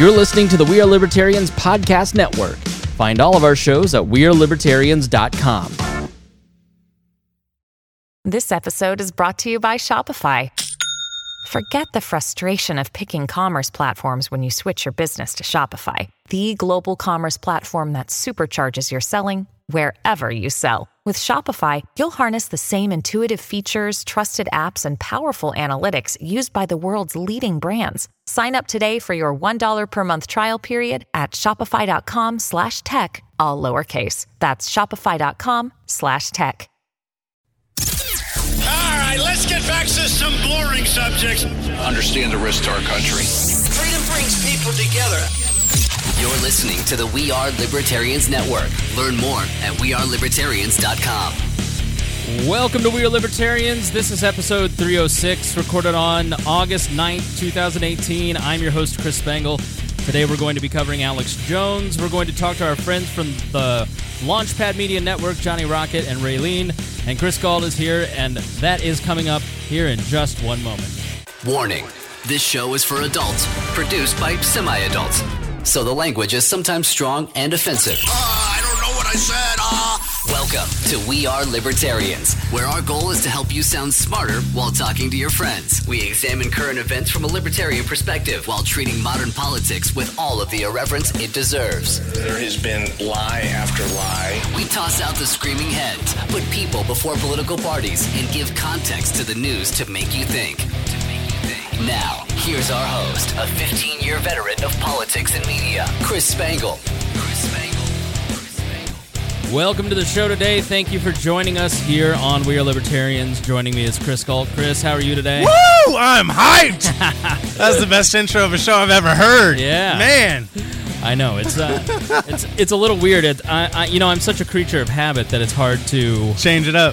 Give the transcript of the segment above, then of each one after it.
You're listening to the We Are Libertarians podcast network. Find all of our shows at wearelibertarians.com. This episode is brought to you by Shopify. Forget the frustration of picking commerce platforms when you switch your business to Shopify, the global commerce platform that supercharges your selling wherever you sell. With Shopify, you'll harness the same intuitive features, trusted apps, and powerful analytics used by the world's leading brands. Sign up today for your $1 per month trial period at shopify.com/tech, all lowercase. That's shopify.com/tech. All right, let's get back to some boring subjects. Understand the risk to our country. Freedom brings people together. You're listening to the We Are Libertarians Network. Learn more at wearelibertarians.com. Welcome to We Are Libertarians. This is episode 306, recorded on August 9th, 2018. I'm your host, Chris Spangle. Today we're going to be covering Alex Jones. We're going to talk to our friends from the Launchpad Media Network, Johnny Rocket and Raylene. And Chris Gauld is here, and that is coming up here in just one moment. Warning, this show is for adults, produced by semi-adults. So the language is sometimes strong and offensive. I don't know what I said. Welcome to We Are Libertarians, where our goal is to help you sound smarter while talking to your friends. We examine current events from a libertarian perspective while treating modern politics with all of the irreverence it deserves. There has been lie after lie. We toss out the screaming heads, put people before political parties, and give context to the news to make you think. Now, here's our host, a 15-year veteran of politics and media, Chris Spangle. Welcome to the show today. Thank you for joining us here on We Are Libertarians. Joining me is Chris Gauld. Chris, how are you today? Woo! I'm hyped! That's the best intro of a show I've ever heard. Yeah. Man. I know. It's a little weird. I'm such a creature of habit that it's hard to change it up.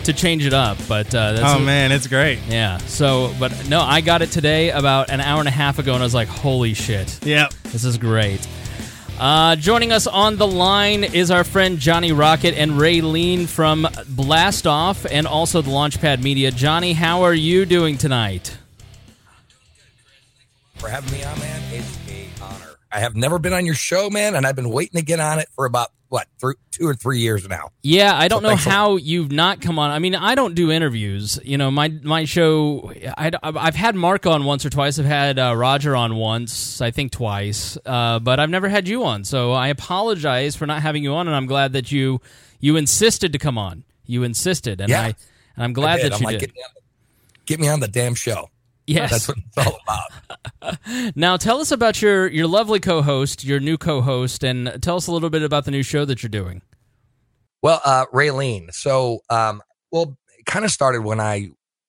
But it's great. Yeah. So, but no, I got it today about an hour and a half ago, and I was like, holy shit. Yep. This is great. Joining us on the line is our friend Johnny Rocket and Raylene from Blast Off and also the Launchpad Media. Johnny, how are you doing tonight? I'm doing good, Chris. Thanks for having me on, man. It's an honor. I have never been on your show, man, and I've been waiting to get on it for about, 2 or 3 years now. Yeah, I don't know how you've not come on. I mean, I don't do interviews. You know, my show, I've had Mark on once or twice. I've had Roger on once, I think twice, but I've never had you on. So I apologize for not having you on, and I'm glad that you insisted to come on. You insisted, and I'm glad that you did. Get me on the damn show. Yes. That's what it's all about. Now, tell us about your lovely co-host, your new co-host, and tell us a little bit about the new show that you're doing. Well, Raylene. So, it kind of started when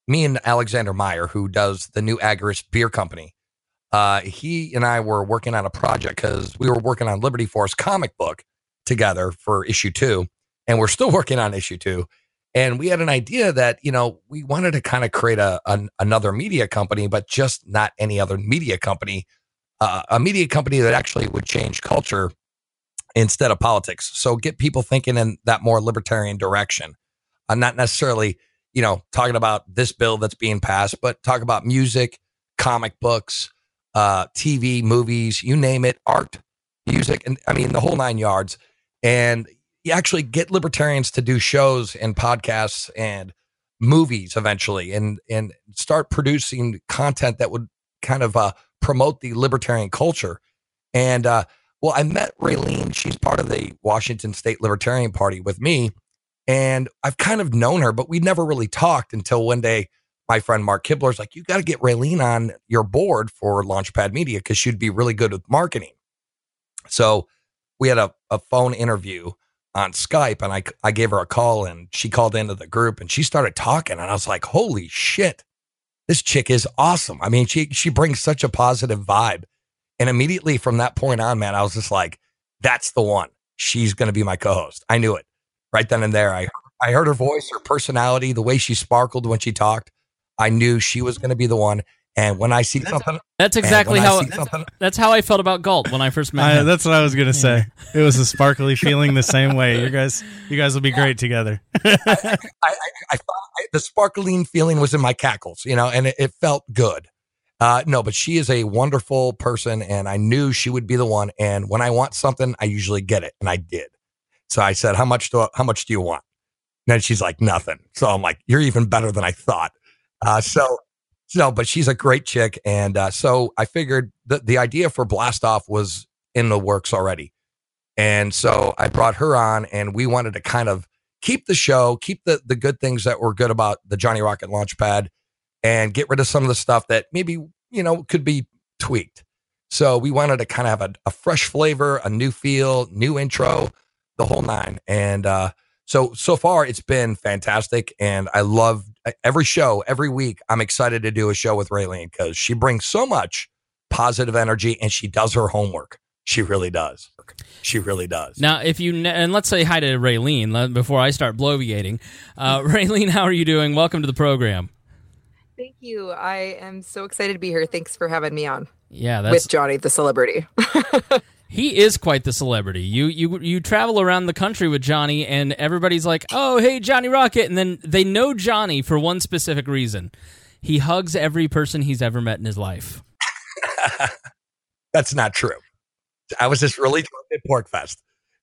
me and Alexander Meyer, who does the new Agorist Beer Company, he and I were working on a project because we were working on Liberty Force comic book together for issue 2, and we're still working on issue 2. And we had an idea that, you know, we wanted to kind of create another media company, but just not any other media company, a media company that actually would change culture instead of politics. So get people thinking in that more libertarian direction. I'm not necessarily, you know, talking about this bill that's being passed, but talk about music, comic books, TV, movies, you name it, art, music, and I mean, the whole 9 yards. And you actually get libertarians to do shows and podcasts and movies eventually and start producing content that would kind of promote the libertarian culture. And, I met Raylene. She's part of the Washington State Libertarian Party with me, and I've kind of known her, but we never really talked until one day my friend Mark Kibler's like, you got to get Raylene on your board for Launchpad Media because she'd be really good with marketing. So we had a phone interview on Skype, and I gave her a call, and she called into the group, and she started talking, and I was like, holy shit, this chick is awesome. I mean, she brings such a positive vibe, and immediately from that point on, man, I was just like, that's the one. She's going to be my co-host. I knew it right then and there. I heard her voice, her personality, the way she sparkled when she talked. I knew she was going to be the one. And when I see something, that's exactly how that's how I felt about Gauld when I first met him. That's what I was gonna say. It was a sparkly feeling the same way. You guys will be great together. I thought the sparkling feeling was in my cackles, you know, and it felt good. No, but she is a wonderful person, and I knew she would be the one. And when I want something, I usually get it, and I did. So I said, how much do you want? And then she's like, nothing. So I'm like, you're even better than I thought. But she's a great chick. And so I figured the idea for Blast Off was in the works already. And so I brought her on, and we wanted to kind of keep the show, keep the good things that were good about the Johnny Rocket Launchpad, and get rid of some of the stuff that maybe, you know, could be tweaked. So we wanted to kind of have a fresh flavor, a new feel, new intro, the whole nine. And so far it's been fantastic. And I love every show, every week. I'm excited to do a show with Raylene because she brings so much positive energy, and she does her homework. She really does. She really does. Now, and let's say hi to Raylene before I start bloviating. Raylene, how are you doing? Welcome to the program. Thank you. I am so excited to be here. Thanks for having me on. Yeah, with Johnny, the celebrity. He is quite the celebrity. You travel around the country with Johnny, and everybody's like, "Oh, hey, Johnny Rocket," and then they know Johnny for one specific reason: he hugs every person he's ever met in his life. That's not true. I was just really at Porkfest.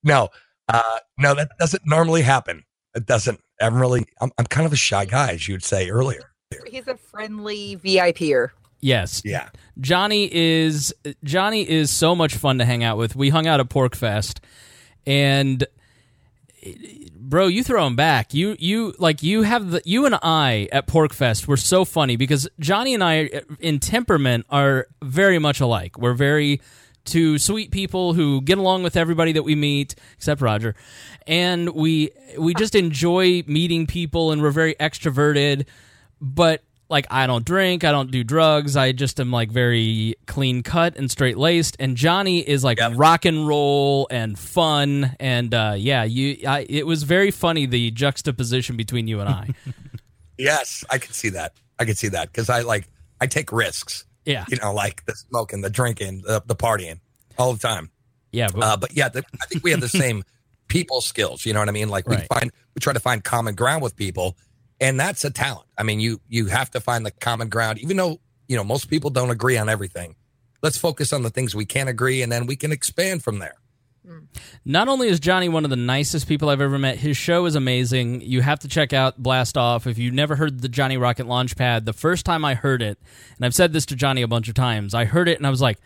No, that doesn't normally happen. It doesn't. I'm kind of a shy guy, as you'd say earlier. He's a friendly VIPer. Yes. Yeah. Johnny is so much fun to hang out with. We hung out at Porkfest, and bro, you throw him back. You and I at Porkfest were so funny because Johnny and I in temperament are very much alike. We're very two sweet people who get along with everybody that we meet, except Roger, and we just enjoy meeting people, and we're very extroverted. But, like, I don't drink, I don't do drugs, I just am, like, very clean-cut and straight-laced, and Johnny is, like, rock and roll and fun, and, it was very funny, the juxtaposition between you and I. Yes, I could see that, because I take risks. Yeah. You know, like, the smoking, the drinking, the partying, all the time. Yeah. But I think we have the same people skills, you know what I mean? Like, we try to find common ground with people. And that's a talent. I mean, you have to find the common ground, even though, you know, most people don't agree on everything. Let's focus on the things we can agree, and then we can expand from there. Not only is Johnny one of the nicest people I've ever met, his show is amazing. You have to check out Blast Off. If you've never heard the Johnny Rocket Launchpad, the first time I heard it, and I've said this to Johnny a bunch of times, I heard it and I was like,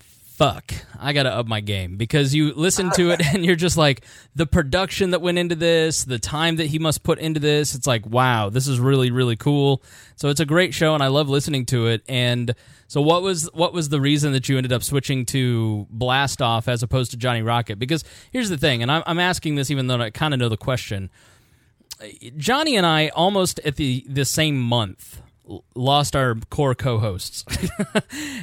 fuck, I gotta up my game, because you listen to it and you're just like, the production that went into this, the time that he must put into this, it's like, wow, this is really, really cool. So it's a great show, and I love listening to it. And so what was the reason that you ended up switching to Blast Off as opposed to Johnny Rocket? Because here's the thing, and I'm asking this even though I kind of know the question. Johnny and I almost at the same month lost our core co-hosts.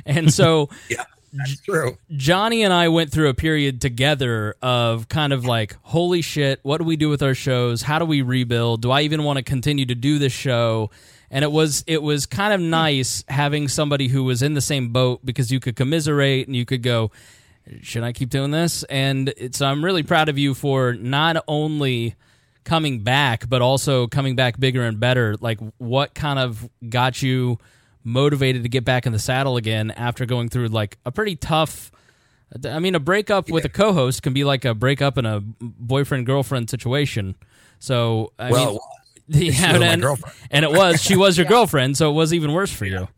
And so... yeah. That's true. Johnny and I went through a period together of kind of like, holy shit, what do we do with our shows? How do we rebuild? Do I even want to continue to do this show? And it was kind of nice having somebody who was in the same boat, because you could commiserate and you could go, should I keep doing this? And so I'm really proud of you for not only coming back, but also coming back bigger and better. Like, what kind of got you motivated to get back in the saddle again after going through like a pretty tough, I mean, a breakup with a co-host can be like a breakup in a boyfriend-girlfriend situation. So, my girlfriend. And it was, she was your girlfriend, so it was even worse for you.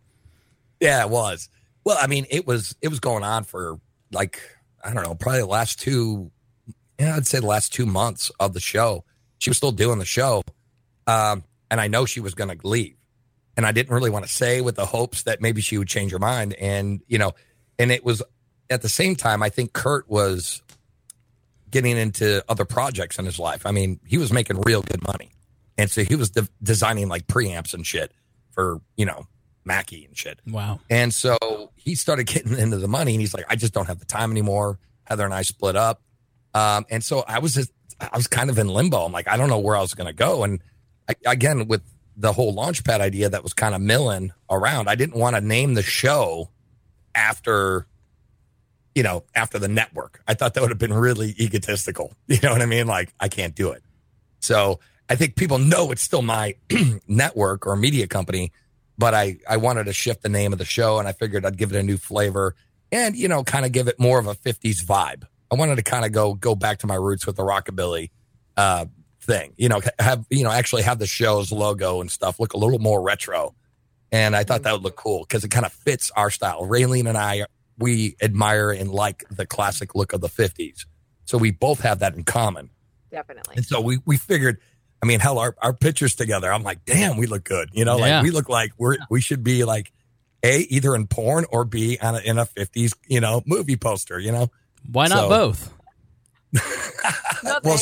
Yeah, it was. Well, I mean, it was going on for like, I don't know, probably the last 2 months of the show. She was still doing the show. And I know she was going to leave. And I didn't really want to say, with the hopes that maybe she would change her mind. And, you know, and it was at the same time, I think Kurt was getting into other projects in his life. I mean, he was making real good money. And so he was designing like preamps and shit for, you know, Mackie and shit. Wow. And so he started getting into the money, and he's like, I just don't have the time anymore. Heather and I split up. And so I was kind of in limbo. I'm like, I don't know where I was going to go. And again, with the whole Launchpad idea that was kind of milling around, I didn't want to name the show after the network. I thought that would have been really egotistical. You know what I mean? Like, I can't do it. So I think people know it's still my network or media company, But I wanted to shift the name of the show, and I figured I'd give it a new flavor and, you know, kind of give it more of a 50s vibe. I wanted to kind of go back to my roots with the rockabilly thing, you know, actually have the show's logo and stuff look a little more retro. And I thought that would look cool because it kind of fits our style. Raylene and I, we admire and like the classic look of the 50s. So we both have that in common. Definitely. And so we figured, I mean, hell, our pictures together, I'm like, damn, we look good. You know, like we look like we should be like, A, either in porn or B, in a 50s, you know, movie poster, you know. Why not both? No, well,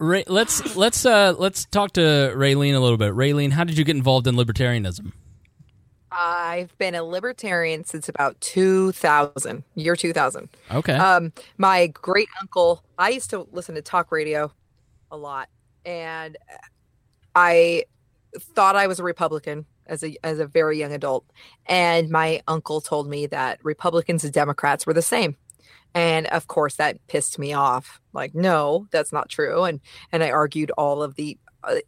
let's talk to Raylene a little bit. Raylene, how did you get involved in libertarianism? I've been a libertarian since about 2000, year 2000. Okay. My great uncle, I used to listen to talk radio a lot, and I thought I was a Republican as a very young adult. And my uncle told me that Republicans and Democrats were the same. And of course that pissed me off. Like, no, that's not true. And I argued all of the,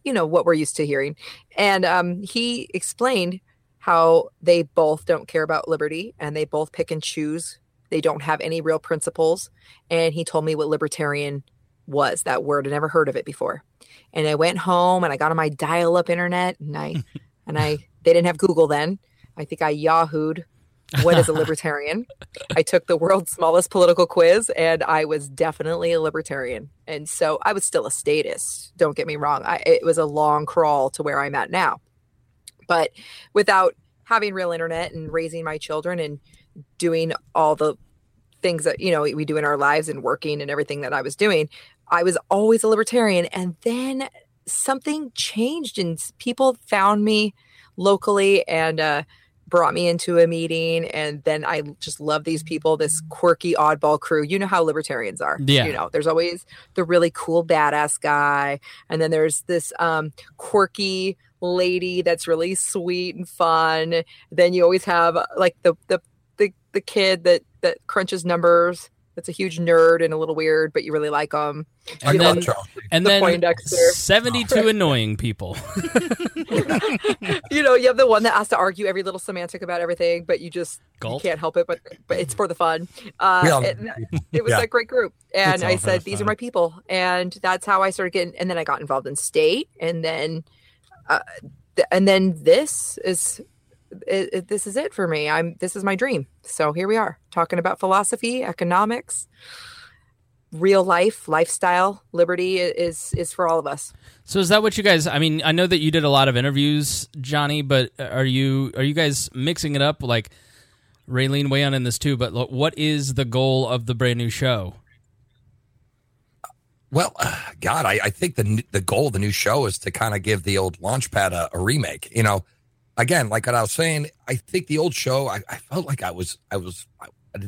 you know, what we're used to hearing. And he explained how they both don't care about liberty and they both pick and choose. They don't have any real principles. And he told me what libertarian was, that word. I never heard of it before. And I went home and I got on my dial-up internet and they didn't have Google then. I think I Yahoo'd, what is a libertarian? I took the world's smallest political quiz and I was definitely a libertarian. And so I was still a statist. Don't get me wrong. It was a long crawl to where I'm at now. But without having real internet and raising my children and doing all the things that, you know, we do in our lives and working and everything that I was doing, I was always a libertarian. And then something changed and people found me locally and brought me into a meeting. And then I just love these people, this quirky oddball crew. You know how libertarians are. Yeah. You know, there's always the really cool badass guy. And then there's this quirky lady that's really sweet and fun. Then you always have like the kid that crunches numbers, that's a huge nerd and a little weird, but you really like them. And then, the 72 annoying people. You know, you have the one that has to argue every little semantic about everything, but you just you can't help it, but it's for the fun. It was that great group. And I said, these are my people. And that's how I started getting, and then I got involved in state, and then this is it for me. This is my dream. So here we are talking about philosophy, economics, real life, lifestyle. Liberty is for all of us. So is that what you guys? I mean, I know that you did a lot of interviews, Johnny, but are you guys mixing it up? Like, Raylene, weigh on in this too. But look, what is the goal of the brand new show? Well, God, I think the goal of the new show is to kind of give the old Launchpad a remake. You know, again, like what I was saying, I think the old show, I felt like I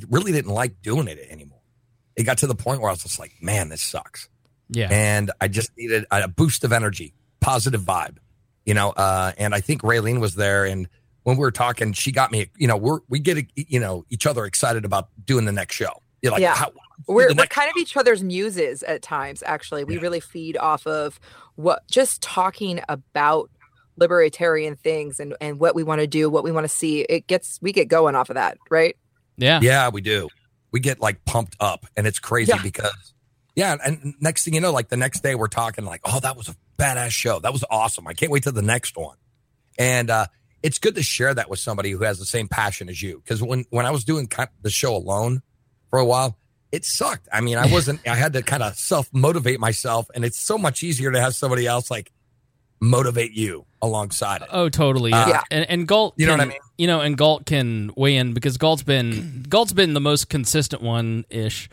really didn't like doing it anymore. It got to the point where I was just like, man, this sucks. Yeah. And I just needed a boost of energy, positive vibe, you know. And I think Raylene was there, and when we were talking, she got me, you know, we get, you know, each other excited about doing the next show. You're like, yeah. We're kind of each other's muses at times, actually. We really feed off of just talking about libertarian things and what we want to do, what we want to see. We get going off of that, right? Yeah. Yeah, we do. We get like pumped up, and it's crazy because, and next thing you know, like the next day we're talking like, oh, that was a badass show. That was awesome. I can't wait till the next one. And it's good to share that with somebody who has the same passion as you. Because when I was doing the show alone for a while, it sucked. I mean, I had to kind of self-motivate myself, and it's so much easier to have somebody else like motivate you alongside it. Oh, totally. Yeah. And Gault, you know what I mean? You know, and Gault can weigh in because Gault's been the most consistent one-ish,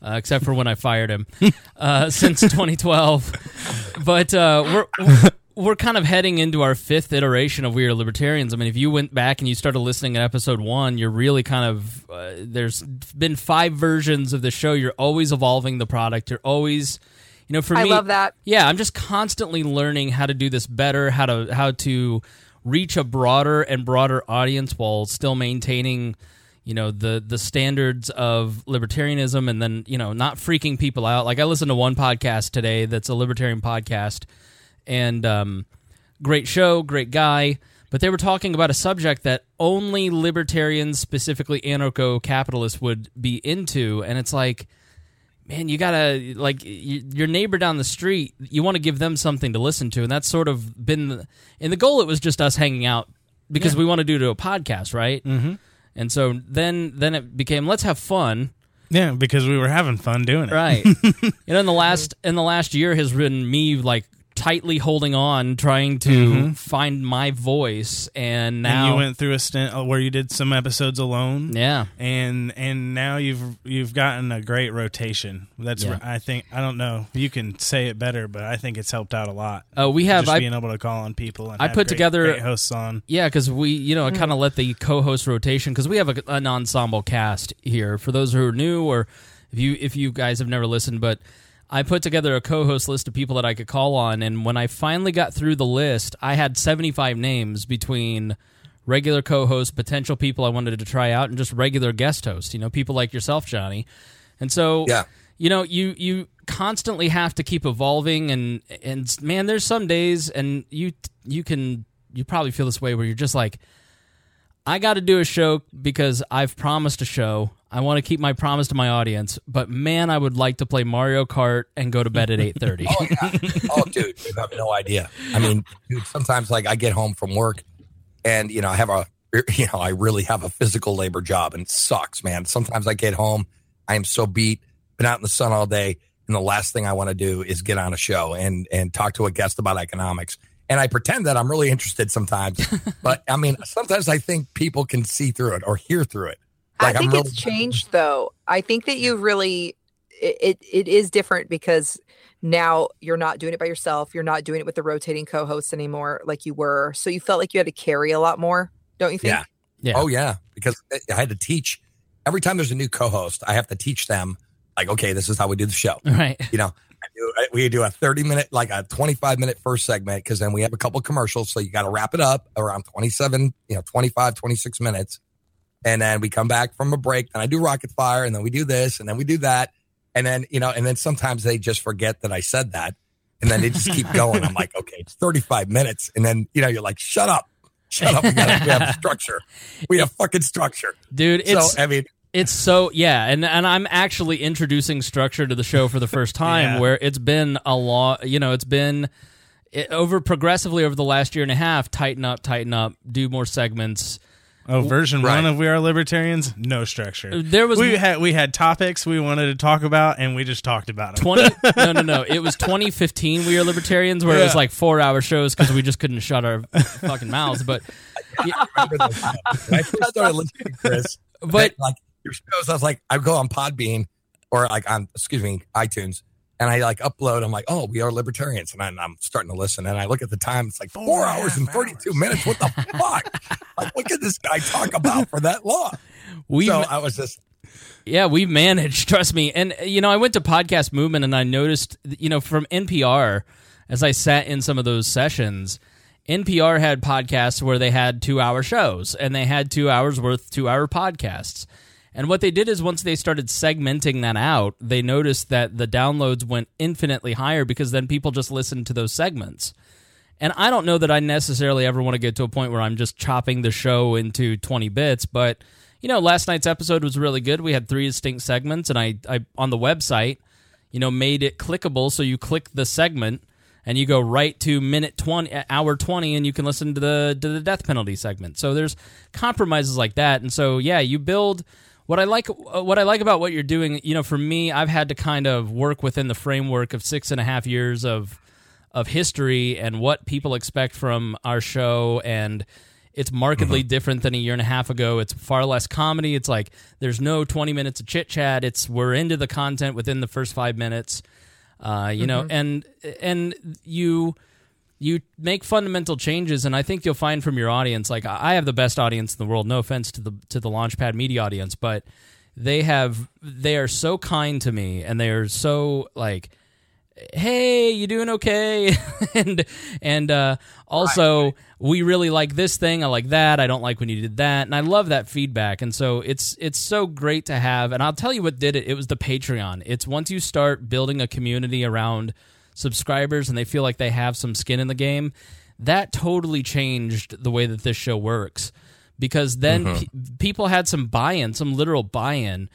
except for when I fired him, since 2012. But we're kind of heading into our fifth iteration of We Are Libertarians. I mean, if you went back and you started listening to episode 1, you're really kind of there's been 5 versions of the show. You're always evolving the product. You're always, you know, for me, I love that. Yeah, I'm just constantly learning how to do this better, how to reach a broader and broader audience while still maintaining, you know, the standards of libertarianism, and then, you know, not freaking people out. Like, I listened to one podcast today that's a libertarian podcast. And Great show, great guy. But they were talking about a subject that only libertarians, specifically anarcho-capitalists, would be into. And it's like, man, you gotta, like, your neighbor down the street, you want to give them something to listen to. And that's sort of been, and the goal, it was just us hanging out because we want to do a podcast, right? Mm-hmm. And so then it became, let's have fun. Yeah, because we were having fun doing it. Right. In the last year has been me, like, tightly holding on, trying to find my voice, and now... And you went through a stint where you did some episodes alone. Yeah. And now you've gotten a great rotation. That's I think, I don't know, you can say it better, but I think it's helped out a lot. We have... Just being able to call on people and great hosts on. Yeah, because we, I kind of let the co-host rotation, because we have an ensemble cast here. For those who are new, or if you guys have never listened, but... I put together a co-host list of people that I could call on, and when I finally got through the list, I had 75 names between regular co-hosts, potential people I wanted to try out, and just regular guest hosts, people like yourself, Johnny. And so, you constantly have to keep evolving, and man, there's some days, and you probably feel this way, where you're just like, I got to do a show because I've promised a show. I want to keep my promise to my audience, but man, I would like to play Mario Kart and go to bed at 8:30. Oh, dude, you have no idea. I mean, dude, sometimes like I get home from work, and I really have a physical labor job, and it sucks, man. Sometimes I get home, I am so beat, been out in the sun all day, and the last thing I want to do is get on a show and talk to a guest about economics. And I pretend that I'm really interested sometimes, but I mean, sometimes I think people can see through it or hear through it. Like, I think it's changed, though. I think that you really, it is different, because now you're not doing it by yourself. You're not doing it with the rotating co-hosts anymore like you were. So you felt like you had to carry a lot more, don't you think? Yeah. Oh, yeah. Because I had to teach. Every time there's a new co-host, I have to teach them, like, okay, this is how we do the show. Right. We do a 30-minute, like a 25-minute first segment, because then we have a couple commercials. So you got to wrap it up around 25, 26 minutes. And then we come back from a break, and I do rocket fire, and then we do this, and then we do that. And then, and then sometimes they just forget that I said that, and then they just keep going. I'm like, okay, it's 35 minutes. And then, you're like, shut up. We have a structure. We have fucking structure. Dude, And I'm actually introducing structure to the show for the first time where it's been a lot, it's been... progressively over the last year and a half, tighten up, do more segments. Oh, version one of We Are Libertarians, no structure. We had topics we wanted to talk about, and we just talked about them. It was 2015 We Are Libertarians, where it was like 4-hour shows because we just couldn't shut our fucking mouths. But I remember those shows. When I first started listening to Chris, but like your shows, I was like, I go on Podbean or like on iTunes, and I like upload. I'm like, oh, We Are Libertarians, and I'm starting to listen, and I look at the time. It's like 4 hours and 32 minutes. What the fuck? Like, what could this guy talk about for that long? We managed, trust me. And, I went to Podcast Movement, and I noticed, from NPR, as I sat in some of those sessions, NPR had podcasts where they had 2-hour shows, and they had 2 hours worth 2-hour podcasts. And what they did is once they started segmenting that out, they noticed that the downloads went infinitely higher, because then people just listened to those segments. And I don't know that I necessarily ever want to get to a point where I'm just chopping the show into 20 bits, but, last night's episode was really good. We had 3 distinct segments, and I on the website, made it clickable, so you click the segment, and you go right to hour 20, and you can listen to the death penalty segment. So there's compromises like that, and so, you build... What I like about what you're doing, for me, I've had to kind of work within the framework of 6.5 years of history and what people expect from our show, and it's markedly different than a year and a half ago. It's far less comedy. It's like there's no 20 minutes of chit-chat. We're into the content within the first 5 minutes, and you make fundamental changes, and I think you'll find from your audience, like I have the best audience in the world, no offense to the Launchpad Media audience, but they are so kind to me, and they are so like, hey, you doing okay? and also we really like this thing, I like that, I don't like when you did that, and I love that feedback. And so it's so great to have, and I'll tell you what did it. It was the Patreon. It's once you start building a community around subscribers, and they feel like they have some skin in the game, that totally changed the way that this show works, because then people had some buy-in, some literal buy-in,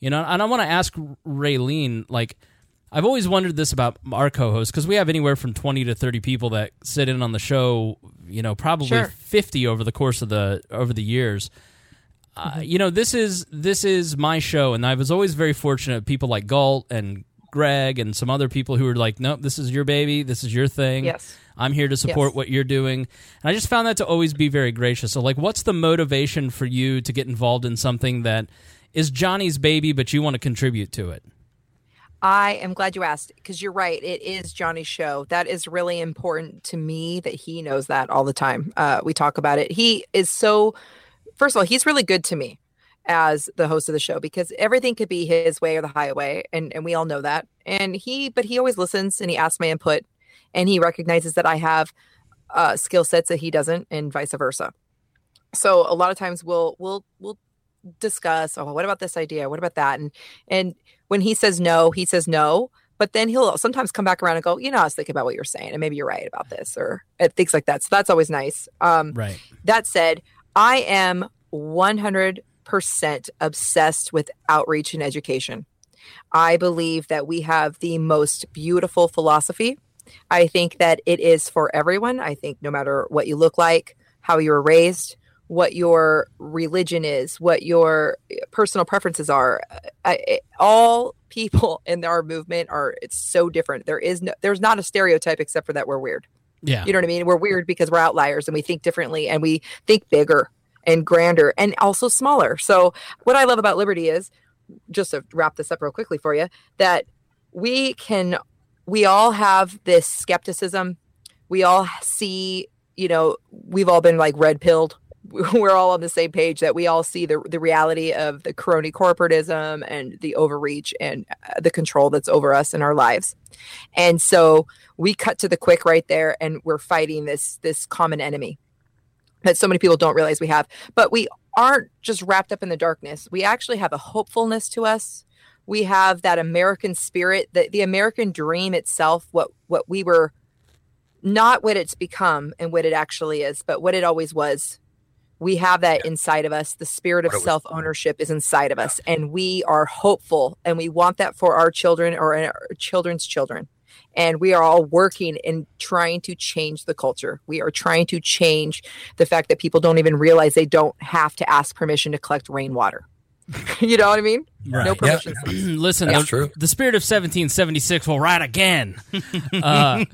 you know. And I want to ask Raylene, like, I've always wondered this about our co-hosts, because we have anywhere from 20 to 30 people that sit in on the show, you know, probably 50 over the course of the years. You know, this is my show, and I was always very fortunate. People like Gault and Greg and some other people who were like, nope, this is your baby, this is your thing. Yes. I'm here to support what you're doing. And I just found that to always be very gracious. So, like, what's the motivation for you to get involved in something that is Johnny's baby, but you want to contribute to it? I am glad you asked, because you're right. It is Johnny's show. That is really important to me, that he knows that all the time. We talk about it. He is so, first of all, he's really good to me as the host of the show, because everything could be his way or the highway, and we all know that. And he always listens, and he asks my input, and he recognizes that I have skill sets that he doesn't, and vice versa. So a lot of times we'll discuss, oh, what about this idea? What about that? And when he says no, but then he'll sometimes come back around and go, you know, I was thinking about what you're saying, and maybe you're right about this, or things like that. So that's always nice. Right. That said, I am 100% obsessed with outreach and education. I believe that we have the most beautiful philosophy. I think that it is for everyone. I think no matter what you look like, how you were raised, what your religion is, what your personal preferences are, all people in our movement it's so different. There's not a stereotype except for that we're weird. Yeah. You know what I mean? We're weird because we're outliers, and we think differently, and we think bigger and grander and also smaller. So what I love about Liberty is, just to wrap this up real quickly for you, that we all have this skepticism. We all see, you know, we've all been like red pilled. We're all on the same page, that we all see the reality of the crony corporatism and the overreach and the control that's over us in our lives. And so we cut to the quick right there, and we're fighting this common enemy that so many people don't realize we have. But we aren't just wrapped up in the darkness. We actually have a hopefulness to us. We have that American spirit, the American dream itself, what we were, not what it's become and what it actually is, but what it always was. We have that inside of us. The spirit of self-ownership is inside of us, and we are hopeful, and we want that for our children or our children's children. And we are all working and trying to change the culture. We are trying to change the fact that people don't even realize they don't have to ask permission to collect rainwater. You know what I mean? Right. No permission. Yep. Listen, the spirit of 1776 will ride again. Right?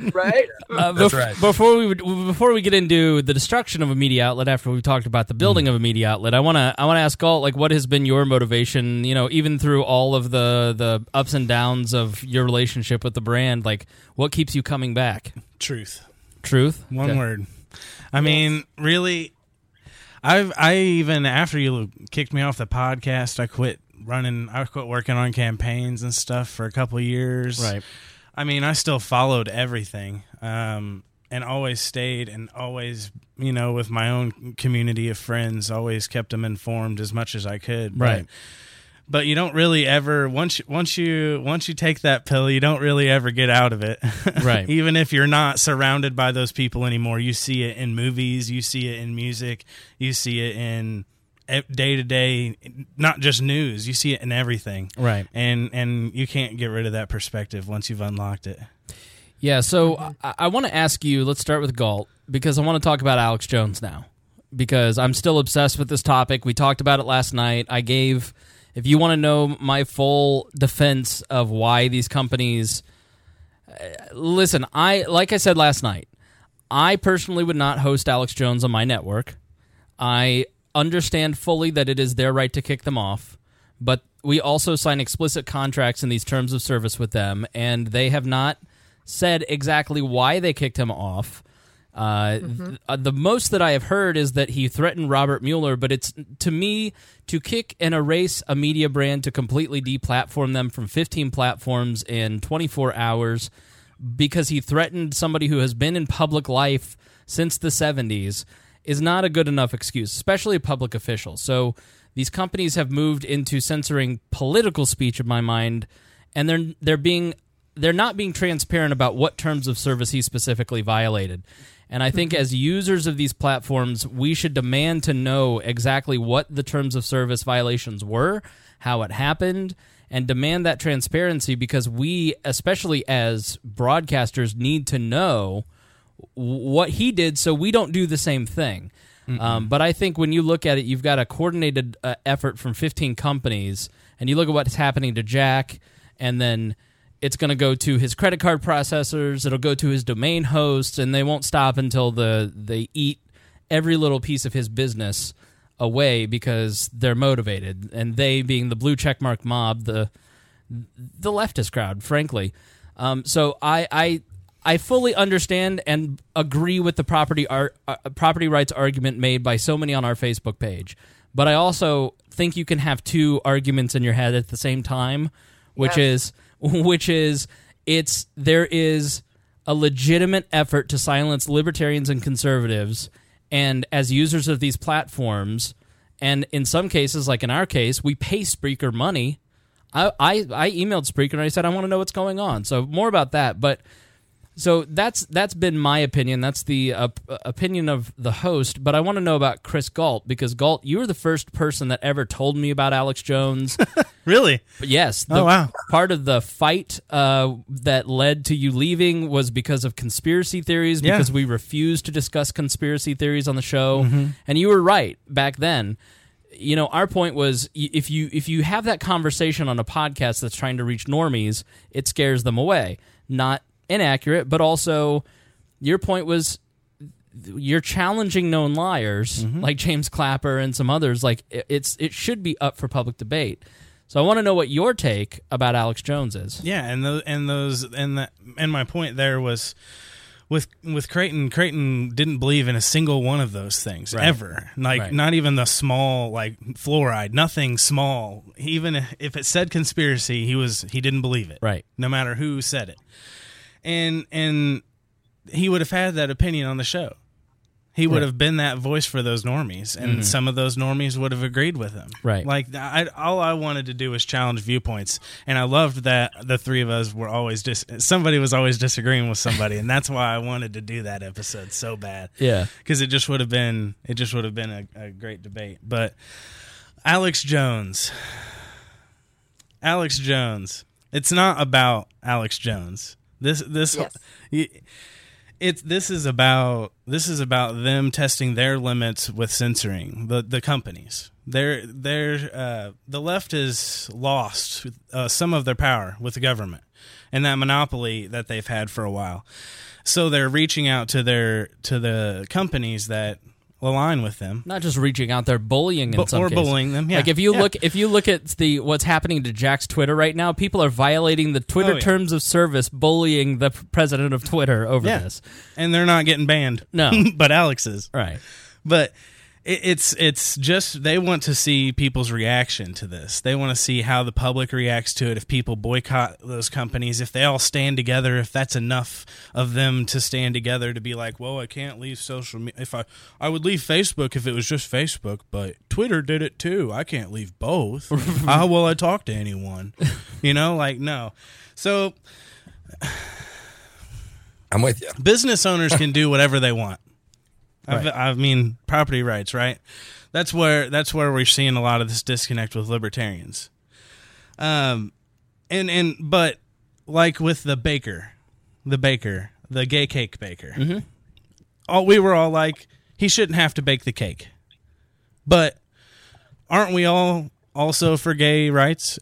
That's right. Before we get into the destruction of a media outlet, after we've talked about the building of a media outlet, I want to ask Gault, like, what has been your motivation, you know, even through all of the ups and downs of your relationship with the brand, like, what keeps you coming back? Truth? One word. I mean, really, I even, after you kicked me off the podcast, I quit working on campaigns and stuff for a couple of years. Right. I mean, I still followed everything, and always stayed, and always, you know, with my own community of friends, always kept them informed as much as I could. Right. But you don't really ever, once you take that pill, you don't really ever get out of it. Right. Even if you're not surrounded by those people anymore, you see it in movies, you see it in music, you see it in day-to-day, not just news, you see it in everything. Right. And you can't get rid of that perspective once you've unlocked it. Yeah, so I want to ask you, let's start with Gault, because I want to talk about Alex Jones now, because I'm still obsessed with this topic. We talked about it last night. If you want to know my full defense of why these companies... Listen, like I said last night, I personally would not host Alex Jones on my network. I understand fully that it is their right to kick them off, but we also sign explicit contracts in these terms of service with them, and they have not said exactly why they kicked him off. The most that I have heard is that he threatened Robert Mueller, but it's, to me, to kick and erase a media brand, to completely deplatform them from 15 platforms in 24 hours because he threatened somebody who has been in public life since the 70s is not a good enough excuse, especially a public official. So these companies have moved into censoring political speech, in my mind, and they're not being transparent about what terms of service he specifically violated. And I think as users of these platforms, we should demand to know exactly what the terms of service violations were, how it happened, and demand that transparency, because we, especially as broadcasters, need to know what he did so we don't do the same thing. But I think when you look at it, you've got a coordinated effort from 15 companies, and you look at what's happening to Jack, and then it's going to go to his credit card processors, it'll go to his domain hosts, and they won't stop until they eat every little piece of his business away, because they're motivated, and they being the blue checkmark mob, the leftist crowd, frankly. So I fully understand and agree with the property rights argument made by so many on our Facebook page. But I also think you can have two arguments in your head at the same time, which is there is a legitimate effort to silence libertarians and conservatives, and as users of these platforms, and in some cases, like in our case, we pay Spreaker money. I emailed Spreaker and I said I want to know what's going on. So more about that, but. So that's been my opinion. That's the opinion of the host. But I want to know about Chris Gauld, because Gauld, you were the first person that ever told me about Alex Jones. Really? Yes. Oh, wow. Part of the fight that led to you leaving was because of conspiracy theories, because we refused to discuss conspiracy theories on the show. Mm-hmm. And you were right back then. You know, our point was if you have that conversation on a podcast that's trying to reach normies, it scares them away. Not inaccurate, but also your point was you're challenging known liars, mm-hmm. like James Clapper and some others. Like it should be up for public debate. So I want to know what your take about Alex Jones is. Yeah, and my point there was with Creighton. Creighton didn't believe in a single one of those things ever. Like not even the small, like fluoride. Nothing small. Even if it said conspiracy, he didn't believe it. Right. No matter who said it. And he would have had that opinion on the show. He would have been that voice for those normies, and mm-hmm. some of those normies would have agreed with him. Right. Like, all I wanted to do was challenge viewpoints, and I loved that the three of us were always somebody was always disagreeing with somebody, and that's why I wanted to do that episode so bad. Yeah. Because it just would have been a great debate. But Alex Jones. It's not about Alex Jones. This is about them testing their limits with censoring the companies. The left has lost some of their power with the government and that monopoly that they've had for a while. So they're reaching out to the companies that align with them. Not just reaching out, they're bullying in some cases. Or bullying them, yeah. Like if you look at what's happening to Jack's Twitter right now, people are violating the Twitter terms of service, bullying the president of Twitter over this. And they're not getting banned. No. But Alex is. Right. But it's just they want to see people's reaction to this. They want to see how the public reacts to it, if people boycott those companies, if they all stand together, if that's enough of them to stand together to be like, well, I can't leave social media. If I would leave Facebook if it was just Facebook, but Twitter did it too. I can't leave both. How will I talk to anyone? You know, like, no. So I'm with you. Business owners can do whatever they want. Right. I mean, property rights, right? That's where we're seeing a lot of this disconnect with libertarians. But like with the baker, the gay cake baker, mm-hmm. we were all like, he shouldn't have to bake the cake. But aren't we all also for gay rights?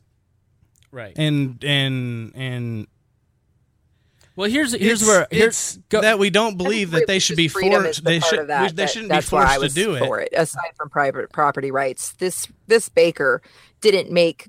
Right. And. Well, here's where we don't believe that they should be forced. They shouldn't be forced to do it. Aside from private property rights, this baker didn't make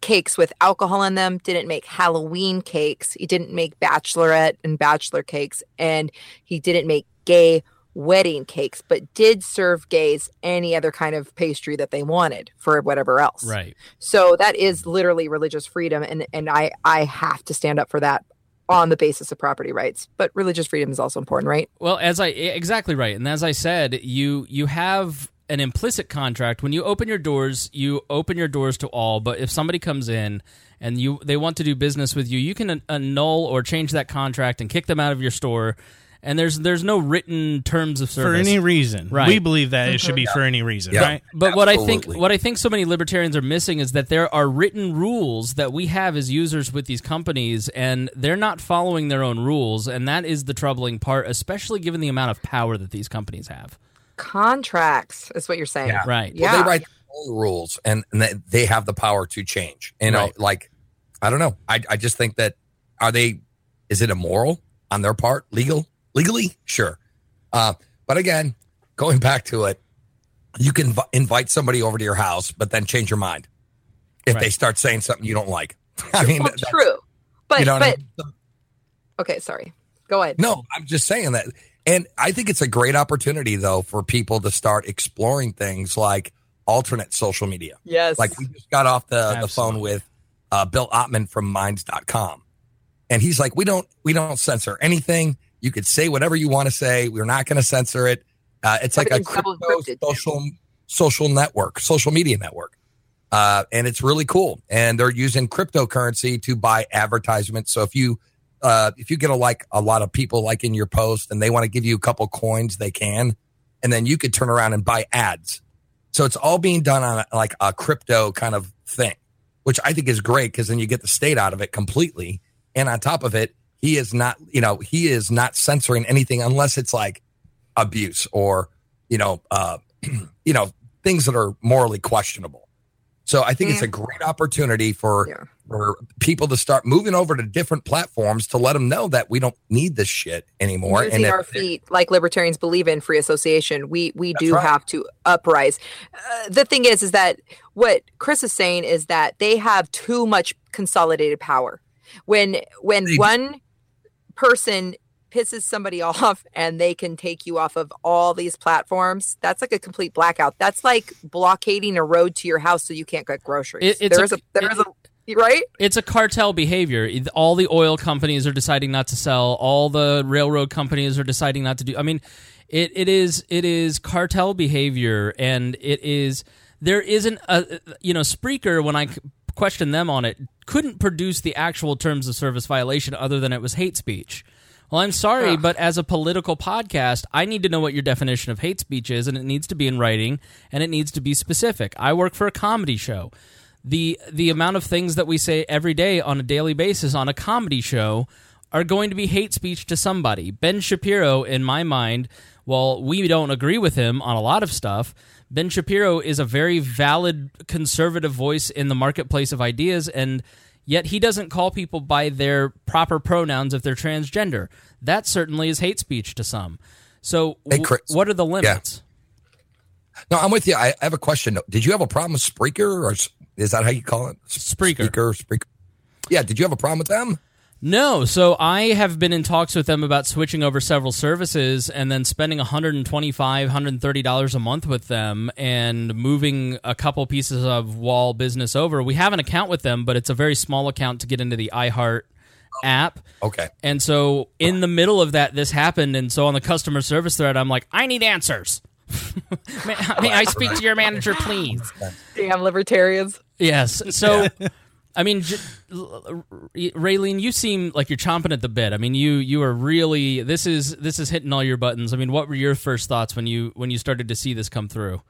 cakes with alcohol in them. Didn't make Halloween cakes. He didn't make bachelorette and bachelor cakes, and he didn't make gay wedding cakes, but did serve gays any other kind of pastry that they wanted for whatever else. Right. So that is literally religious freedom, and I have to stand up for that. On the basis of property rights, but religious freedom is also important, right? Well, exactly right. And as I said, you have an implicit contract. When you open your doors to all, but if somebody comes in and they want to do business with you, you can annul or change that contract and kick them out of your store And there's no written terms of service. For any reason. Right. We believe that it should be for any reason, right? But what I think so many libertarians are missing is that there are written rules that we have as users with these companies, and they're not following their own rules, and that is the troubling part, especially given the amount of power that these companies have. Contracts is what you're saying. Yeah. Right. Yeah. Well, they write their own rules, and they have the power to change. You know, like, I don't know. I just think that, is it immoral on their part? Legally? Sure. But again, going back to it, you can invite somebody over to your house, but then change your mind if they start saying something you don't like. I mean, that's true. But, you know what I mean? Okay, sorry. Go ahead. No, I'm just saying that. And I think it's a great opportunity, though, for people to start exploring things like alternate social media. Yes. Like we just got off the phone with Bill Ottman from Minds.com. And he's like, we don't censor anything. You could say whatever you want to say. We're not going to censor it. It's like a social media network. And it's really cool. And they're using cryptocurrency to buy advertisements. So if you get a lot of people liking your post and they want to give you a couple coins, they can. And then you could turn around and buy ads. So it's all being done on a crypto kind of thing, which I think is great because then you get the state out of it completely. And on top of it, he is not censoring anything unless it's like abuse or, things that are morally questionable. So I think it's a great opportunity for people to start moving over to different platforms to let them know that we don't need this shit anymore. Using our feet, like libertarians believe in free association, we do have to uprise. The thing is that what Chris is saying is that they have too much consolidated power. When one person pisses somebody off and they can take you off of all these platforms, that's like a complete blackout. That's like blockading a road to your house so you can't get groceries. Right? It's a cartel behavior. All the oil companies are deciding not to sell. All the railroad companies are deciding not to do. I mean, it is cartel behavior, and there isn't Spreaker, when I questioned them on it, couldn't produce the actual terms of service violation other than it was hate speech. Well, I'm sorry, but as a political podcast, I need to know what your definition of hate speech is, and it needs to be in writing, and it needs to be specific. I work for a comedy show. The amount of things that we say every day on a daily basis on a comedy show are going to be hate speech to somebody. Ben Shapiro, in my mind, while we don't agree with him on a lot of stuff, Ben Shapiro is a very valid conservative voice in the marketplace of ideas, and yet he doesn't call people by their proper pronouns if they're transgender. That certainly is hate speech to some. So what are the limits? Yeah. No, I'm with you. I have a question. Did you have a problem with Spreaker, or is that how you call it? Spreaker. Yeah, did you have a problem with them? No, so I have been in talks with them about switching over several services and then spending $125, $130 a month with them and moving a couple pieces of wall business over. We have an account with them, but it's a very small account to get into the iHeart app. Okay. And so in the middle of that, this happened, and so on the customer service thread, I'm like, I need answers. May I speak to your manager, please? Damn libertarians. Yes, so... Yeah. I mean, Raylene, you seem like you're chomping at the bit. I mean, you are really, this is hitting all your buttons. I mean, what were your first thoughts when you started to see this come through?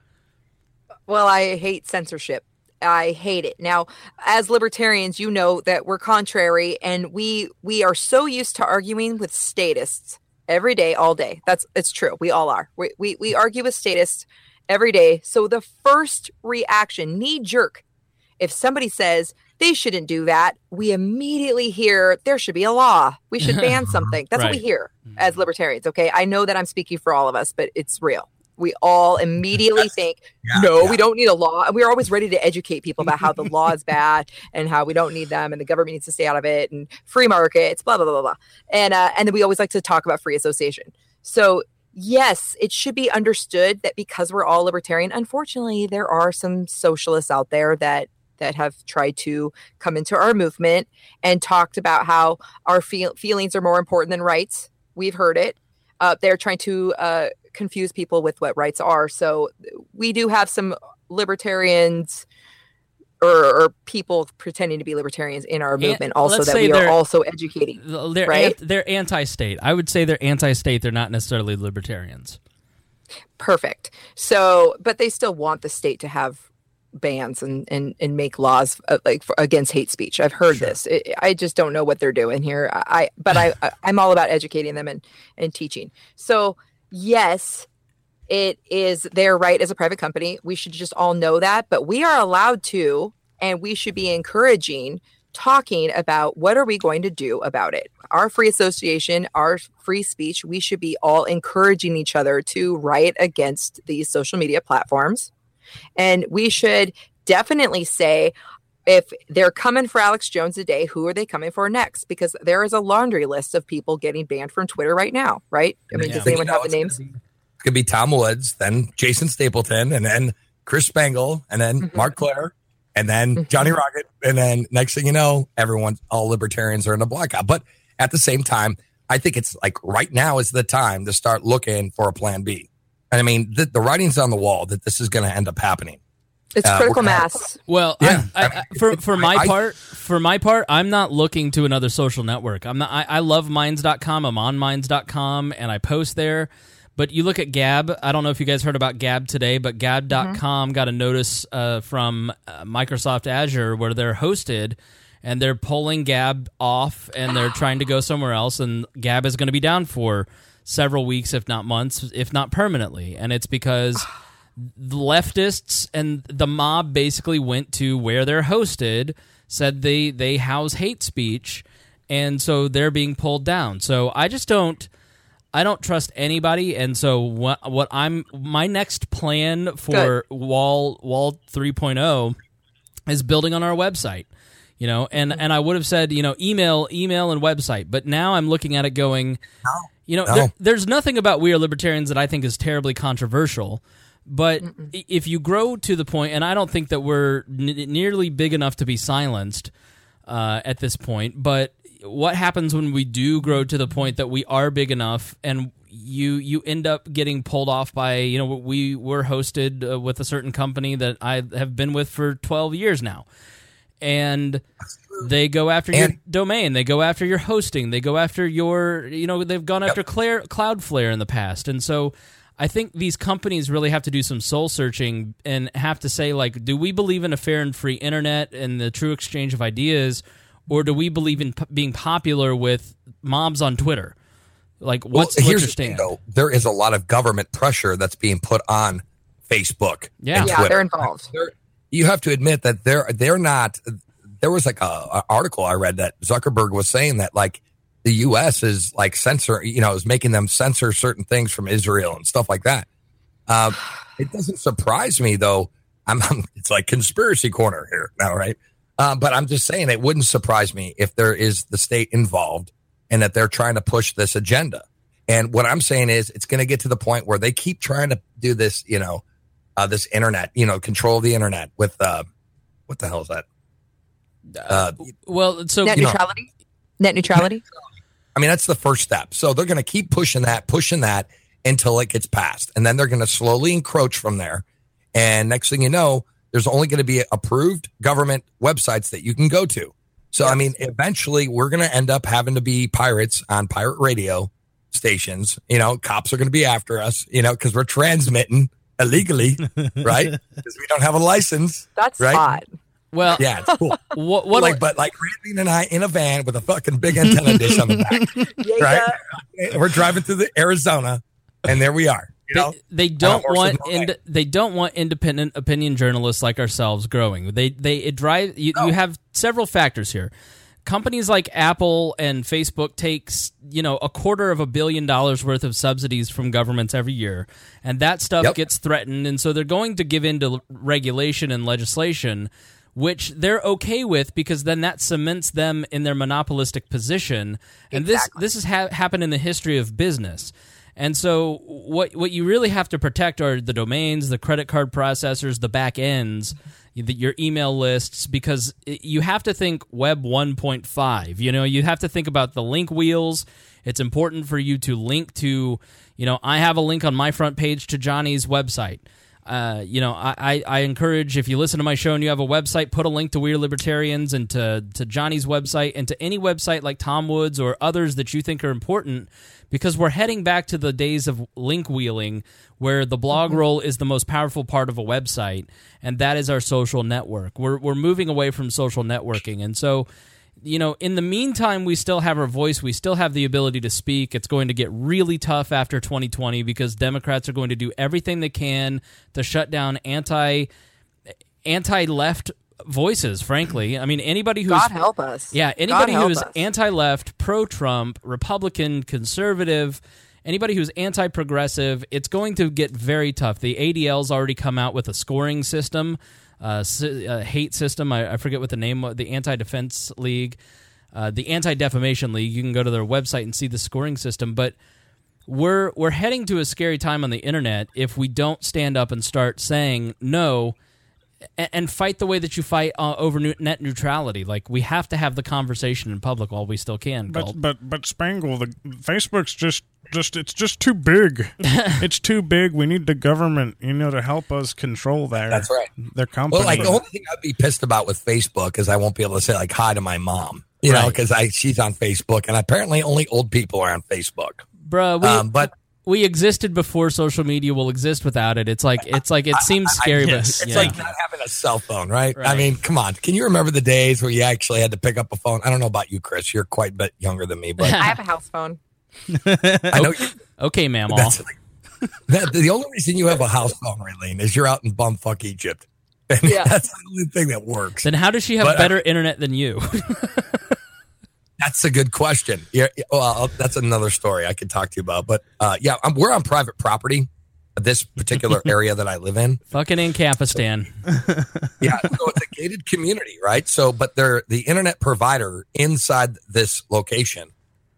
Well, I hate censorship. I hate it. Now, as libertarians, you know that we're contrary, and we are so used to arguing with statists every day, all day. It's true. We all are. We argue with statists every day. So the first reaction, knee jerk, if somebody says, they shouldn't do that, we immediately hear there should be a law. We should ban something. That's what we hear as libertarians. Okay. I know that I'm speaking for all of us, but it's real. We all immediately think, we don't need a law. And we're always ready to educate people about how the law is bad and how we don't need them and the government needs to stay out of it and free markets, blah, blah, blah, blah. And then we always like to talk about free association. So yes, it should be understood that because we're all libertarian, unfortunately, there are some socialists out there that have tried to come into our movement and talked about how our feelings are more important than rights. We've heard it. They're trying to confuse people with what rights are. So we do have some libertarians or people pretending to be libertarians in our movement also that we are also educating, right? They're anti-state. I would say they're anti-state. They're not necessarily libertarians. Perfect. So, but they still want the state to have bans and make laws like against hate speech. I've heard this. I just don't know what they're doing here. I'm all about educating them and teaching. So yes, it is their right as a private company. We should just all know that, but we are allowed to, and we should be encouraging talking about what are we going to do about it. Our free association, our free speech, we should be all encouraging each other to write against these social media platforms. And we should definitely say, if they're coming for Alex Jones today, who are they coming for next? Because there is a laundry list of people getting banned from Twitter right now, right? I mean, does anyone have the names? It could be Tom Woods, then Jason Stapleton, and then Chris Spangle, and then Mark Claire, and then Johnny Rocket. And then next thing you know, all libertarians are in a blackout. But at the same time, I think it's like right now is the time to start looking for a plan B. And I mean, the writing's on the wall that this is going to end up happening. It's critical mass. Well, yeah. For my part, I'm not looking to another social network. I love Minds.com. I'm on Minds.com, and I post there. But you look at Gab. I don't know if you guys heard about Gab today, but Gab.com got a notice from Microsoft Azure where they're hosted, and they're pulling Gab off, and they're trying to go somewhere else, and Gab is going to be down for several weeks, if not months, if not permanently. And it's because the leftists and the mob basically went to where they're hosted, said they house hate speech, and so they're being pulled down. So I don't trust anybody. And so my next plan for Wall 3.0 is building on our website, you know, and I would have said, you know, email and website, but now I'm looking at it going, you know, there's nothing about We Are Libertarians that I think is terribly controversial, but if you grow to the point, and I don't think that we're nearly big enough to be silenced at this point, but what happens when we do grow to the point that we are big enough and you end up getting pulled off by, you know, we were hosted with a certain company that I have been with for 12 years now. And they go after your domain. They go after your hosting. They go after your, you know, they've gone after Cloudflare in the past. And so I think these companies really have to do some soul searching and have to say, like, do we believe in a fair and free internet and the true exchange of ideas? Or do we believe in being popular with mobs on Twitter? Like, what's your stand? Though, there is a lot of government pressure that's being put on Facebook. Yeah, they're involved. You have to admit that they're not. There was like an article I read that Zuckerberg was saying that like the U.S. is like is making them censor certain things from Israel and stuff like that. It doesn't surprise me though. It's like conspiracy corner here now, right? But I'm just saying it wouldn't surprise me if there is the state involved and that they're trying to push this agenda. And what I'm saying is it's going to get to the point where they keep trying to do this, you know, this internet, you know, control the internet with what the hell is that? Net neutrality. I mean, that's the first step. So they're going to keep pushing that until it gets passed. And then they're going to slowly encroach from there. And next thing you know, there's only going to be approved government websites that you can go to. So, I mean, eventually we're going to end up having to be pirates on pirate radio stations. You know, cops are going to be after us, you know, because we're transmitting illegally, right? Because we don't have a license. That's hot. Well, yeah, it's cool. But Raylene and I in a van with a fucking big antenna dish on the back, right? We're driving through Arizona, and there we are. You know, they don't want independent opinion journalists like ourselves growing. You have several factors here. Companies like Apple and Facebook takes, you know, $250 million worth of subsidies from governments every year, and that stuff gets threatened, and so they're going to give in to regulation and legislation, which they're okay with because then that cements them in their monopolistic position. And this has happened in the history of business. And so what you really have to protect are the domains, the credit card processors, the back ends, your email lists, because you have to think Web 1.5. You know, you have to think about the link wheels. It's important for you to link to, you know, I have a link on my front page to Johnny's website. I encourage, if you listen to my show and you have a website, put a link to We Are Libertarians and to Johnny's website and to any website like Tom Woods or others that you think are important, because we're heading back to the days of link wheeling, where the blog roll is the most powerful part of a website, and that is our social network. We're moving away from social networking, and so, you know, in the meantime, we still have our voice. We still have the ability to speak. It's going to get really tough after 2020 because Democrats are going to do everything they can to shut down anti-left voices, frankly. I mean, anybody who's... God help us. Yeah, anybody who's anti-left, pro-Trump, Republican, conservative, anybody who's anti-progressive, it's going to get very tough. The ADL's already come out with a scoring system. Hate system. I forget what the name of the Anti-Defense League, the Anti-Defamation League. You can go to their website and see the scoring system. But we're heading to a scary time on the internet if we don't stand up and start saying no, and fight the way that you fight over net neutrality. Like, we have to have the conversation in public while we still can. But Spangle, Facebook's just it's just too big. It's too big. We need the government, to help us control their— That's right. Their company. Well, the only thing I'd be pissed about with Facebook is I won't be able to say hi to my mom, you know, because she's on Facebook, and apparently only old people are on Facebook. Bruh, we existed before social media. Will exist without it. It's like it seems scary, but it's like not having a cell phone, right? I mean, come on. Can you remember the days where you actually had to pick up a phone? I don't know about you, Chris. You're quite a bit younger than me, but I have a house phone. I know. Okay, Mamaw. The only reason you have a house phone, Raylene, is you're out in bumfuck Egypt, and that's the only thing that works. Then how does she have better internet than you? That's a good question. That's another story I could talk to you about. But we're on private property, this particular area that I live in. Fucking in Capistan. So it's a gated community, right? So, but the internet provider inside this location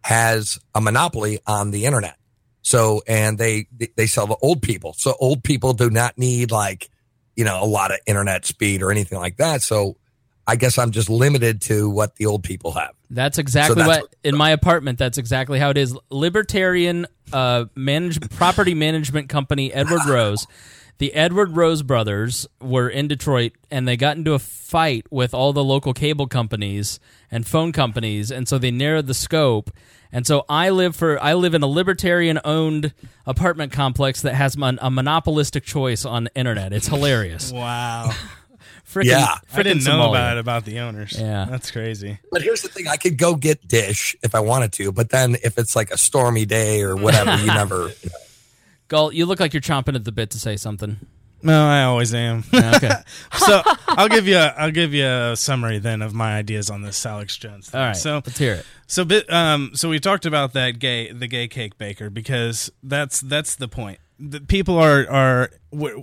has a monopoly on the internet. So, and they sell to old people. So old people do not need a lot of internet speed or anything like that. So I guess I'm just limited to what the old people have. That's exactly in my apartment, that's exactly how it is. Libertarian property management company Edward Rose. The Edward Rose brothers were in Detroit, and they got into a fight with all the local cable companies and phone companies, and so they narrowed the scope. And so I live in a libertarian-owned apartment complex that has a monopolistic choice on the internet. It's hilarious. Wow. Frickin I didn't know Somalia. about the owners. Yeah, that's crazy. But here's the thing: I could go get Dish if I wanted to, but then if it's like a stormy day or whatever, you never. Gauld, you look like you're chomping at the bit to say something. No, I always am. Okay, so I'll give you a summary then of my ideas on this Alex Jones thing. All right, so let's hear it. So we talked about that gay cake baker, because that's the point. The people are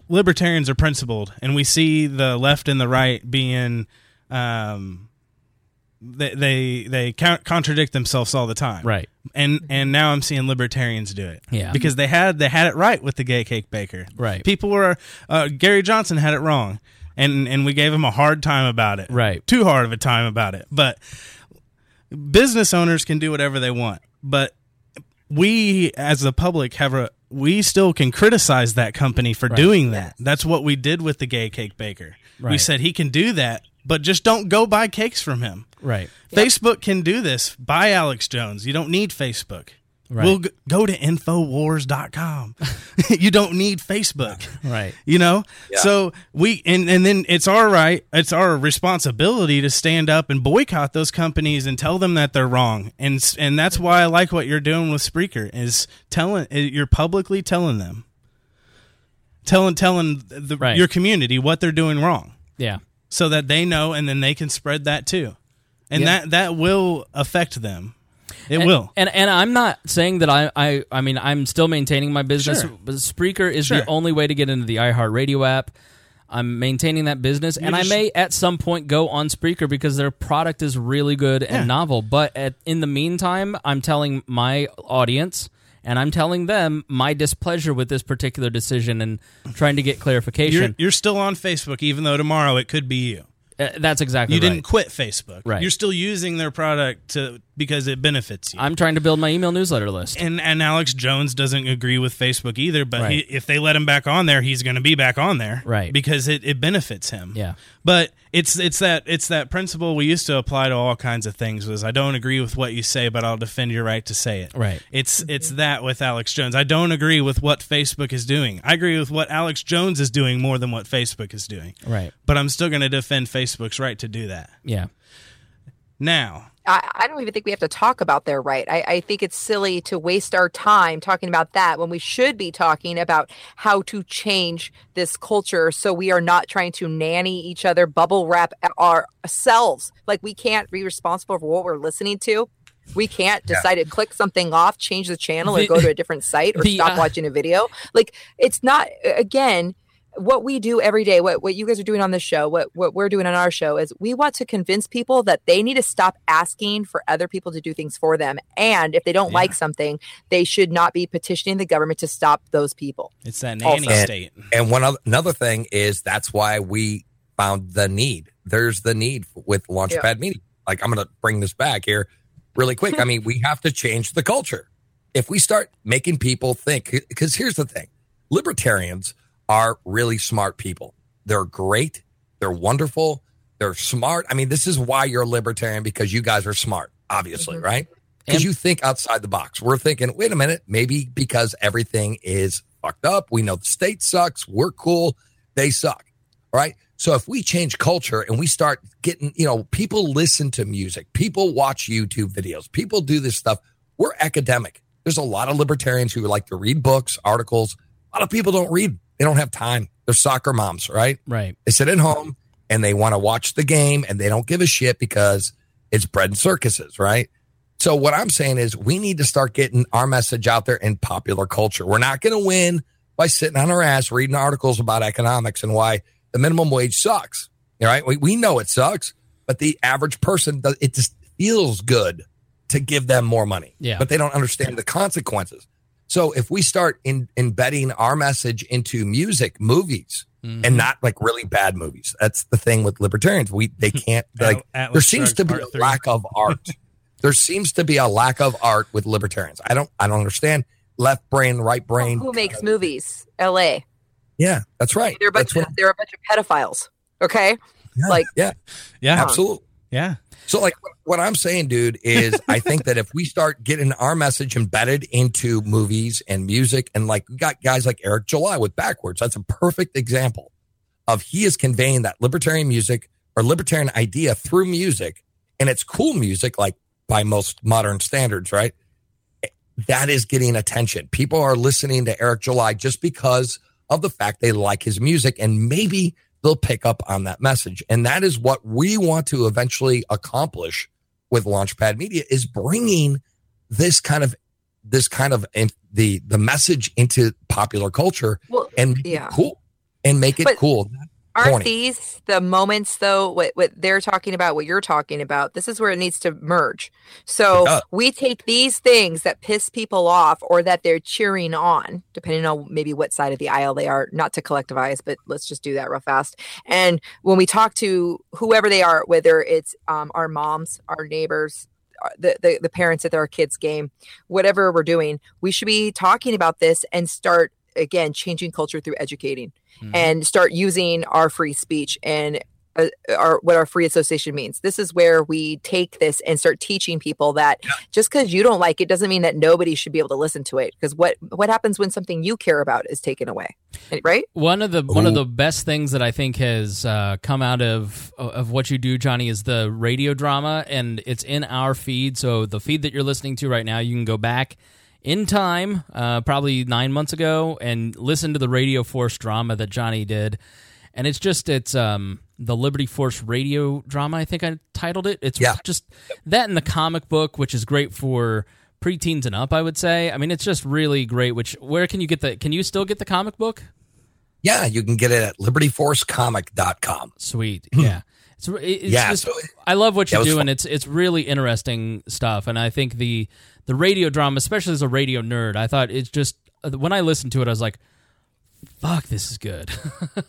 libertarians are principled, and we see the left and the right being they contradict themselves all the time, right? And now I'm seeing libertarians do it, because they had it right with the gay cake baker, right? People were Gary Johnson had it wrong, and we gave him a hard time about it, right? Too hard of a time about it, but business owners can do whatever they want, but we as the public we still can criticize that company for doing that. That's what we did with the gay cake baker. Right. We said he can do that, but just don't go buy cakes from him. Right. Facebook can do this. Buy Alex Jones. You don't need Facebook. Right. We'll go to Infowars.com. You don't need Facebook. Right. So and then it's our right. It's our responsibility to stand up and boycott those companies and tell them that they're wrong. And that's why I like what you're doing with Spreaker is you're publicly telling them, telling your community what they're doing wrong. Yeah. So that they know, and then they can spread that too. And that will affect them. It will. And I'm not saying that I mean, I'm still maintaining my business. Sure. But Spreaker is the only way to get into the iHeartRadio app. I'm maintaining that business. I may at some point go on Spreaker because their product is really good and novel. But in the meantime, I'm telling my audience and I'm telling them my displeasure with this particular decision and trying to get clarification. You're still on Facebook, even though tomorrow it could be you. That's exactly right. You didn't quit Facebook. Right. You're still using their product to because it benefits you. I'm trying to build my email newsletter list. And Alex Jones doesn't agree with Facebook either, but right. If they let him back on there, he's going to be back on there. Right. Because it benefits him. Yeah. But it's that principle we used to apply to all kinds of things was I don't agree with what you say, but I'll defend your right to say it. Right. It's that with Alex Jones. I don't agree with what Facebook is doing. I agree with what Alex Jones is doing more than what Facebook is doing. Right. But I'm still going to defend Facebook's right to do that. Yeah. Now... I don't even think we have to talk about their right. I think it's silly to waste our time talking about that when we should be talking about how to change this culture so we are not trying to nanny each other, bubble wrap ourselves. Like, we can't be responsible for what we're listening to. We can't decide to click something off, change the channel, or go to a different site, or stop watching a video. Like, it's not, again... What we do every day, what you guys are doing on this show, what we're doing on our show is we want to convince people that they need to stop asking for other people to do things for them. And if they don't like something, they should not be petitioning the government to stop those people. It's that nanny state. And another thing is that's why we found the need. There's the need with Launchpad Media. Like, I'm going to bring this back here really quick. I mean, we have to change the culture. If we start making people think, because here's the thing, libertarians are really smart people. They're great. They're wonderful. They're smart. I mean, this is why you're a libertarian, because you guys are smart, obviously, right? Because you think outside the box. We're thinking, wait a minute, maybe because everything is fucked up. We know the state sucks. We're cool. They suck, right? So if we change culture and we start getting, people listen to music. People watch YouTube videos. People do this stuff. We're academic. There's a lot of libertarians who like to read books, articles. A lot of people don't read. They don't have time. They're soccer moms, right? Right. They sit at home and they want to watch the game and they don't give a shit because it's bread and circuses, right? So what I'm saying is we need to start getting our message out there in popular culture. We're not going to win by sitting on our ass reading articles about economics and why the minimum wage sucks, right? We know it sucks, but the average person, it just feels good to give them more money. Yeah. But they don't understand the consequences. So if we start embedding our message into music, movies, and not like really bad movies, that's the thing with libertarians. They can't like. There seems to be a lack of art. There seems to be a lack of art with libertarians. I don't understand left brain, right brain. Who makes movies? L.A. Yeah, that's right. They're a bunch of pedophiles. Okay. Yeah, like. Yeah. Yeah. Absolutely. Yeah. So like what I'm saying, dude, is I think that if we start getting our message embedded into movies and music, and like we got guys like Eric July with Backwards, that's a perfect example of he is conveying that libertarian music or libertarian idea through music. And it's cool music, like by most modern standards, right? That is getting attention. People are listening to Eric July just because of the fact they like his music, and maybe they'll pick up on that message. And that is what we want to eventually accomplish with Launchpad Media, is bringing this kind of the message into popular culture and make it cool. Aren't these the moments, though, what they're talking about, what you're talking about? This is where it needs to merge. So we take these things that piss people off or that they're cheering on, depending on maybe what side of the aisle they are, not to collectivize, but let's just do that real fast. And when we talk to whoever they are, whether it's our moms, our neighbors, the parents at our kids' game, whatever we're doing, we should be talking about this and start, again, changing culture through educating and start using our free speech and what our free association means. This is where we take this and start teaching people that just because you don't like it doesn't mean that nobody should be able to listen to it. Because what happens when something you care about is taken away, right? One of the best things that I think has come out of what you do, Johnny, is the radio drama, and it's in our feed. So the feed that you're listening to right now, you can go back in time, probably 9 months ago, and listen to the Radio Force drama that Johnny did. And it's the Liberty Force radio drama, I think I titled it. It's just that and the comic book, which is great for preteens and up, I would say. I mean, it's just really great. Where can you get can you still get the comic book? Yeah, you can get it at libertyforcecomic.com. Sweet, yeah. I love what you're doing. It's really interesting stuff, and I think the radio drama, especially as a radio nerd, I thought it's just when I listened to it, I was like, "Fuck, this is good."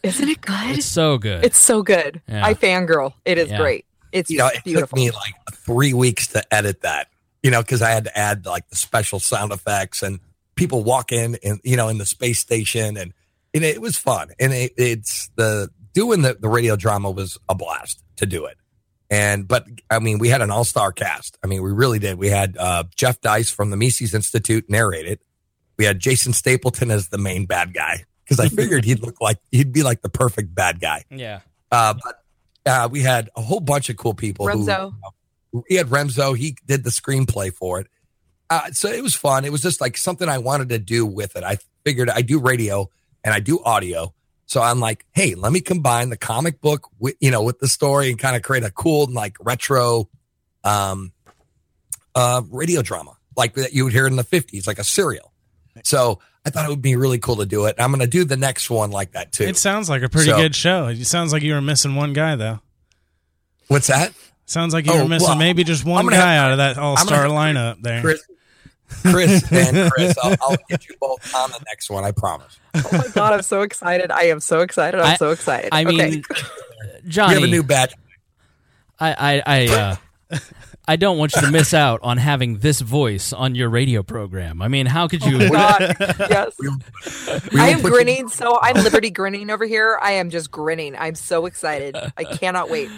Isn't it good? It's so good. It's so good. Yeah. I fangirl. It is great. It's beautiful. It took me like 3 weeks to edit that. you know, because I had to add like the special sound effects and people walk in and, you know, in the space station, and it was fun. And doing the radio drama was a blast to do it. But I mean, we had an all-star cast. I mean, we really did. We had Jeff Dice from the Mises Institute narrate it. We had Jason Stapleton as the main bad guy, because I figured he'd be like the perfect bad guy. Yeah. But we had a whole bunch of cool people. Remzo. We had Remzo. He did the screenplay for it. So it was fun. It was just like something I wanted to do with it. I figured I do radio and I do audio. So I'm like, hey, let me combine the comic book with the story and kind of create a cool, like, retro radio drama like that you would hear in the 50s, like a serial. So I thought it would be really cool to do it. I'm going to do the next one like that, too. It sounds like a pretty good show. It sounds like you were missing one guy, though. What's that? Sounds like you were missing maybe just one guy out of that all-star lineup there. Chris, I'll get you both on the next one, I promise. Oh, my God, I'm so excited. I'm so excited. I mean, okay. Johnny. You have a new badge. I don't want you to miss out on having this voice on your radio program. I mean, how could you? Oh my God. Yes. I am grinning. So I'm Liberty grinning over here. I am just grinning. I'm so excited. I cannot wait.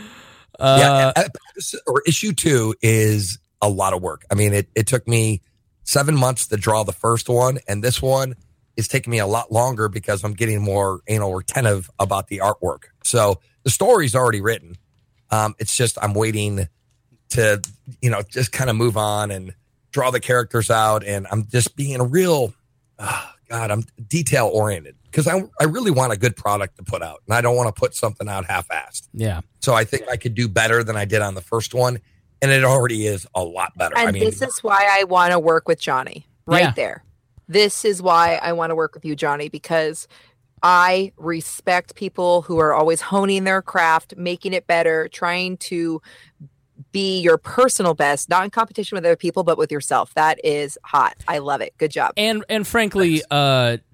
Issue 2 is a lot of work. I mean, it took me 7 months to draw the first one, and this one is taking me a lot longer because I'm getting more retentive about the artwork. So the story's already written. It's just I'm waiting to, just kind of move on and draw the characters out, and I'm just being a real, I'm detail-oriented. Because I really want a good product to put out, and I don't want to put something out half-assed. Yeah. So I think I could do better than I did on the first one, and it already is a lot better. And this is why I want to work with Johnny right there. This is why I want to work with you, Johnny, because I respect people who are always honing their craft, making it better, trying to be your personal best, not in competition with other people, but with yourself. That is hot. I love it. Good job. And frankly,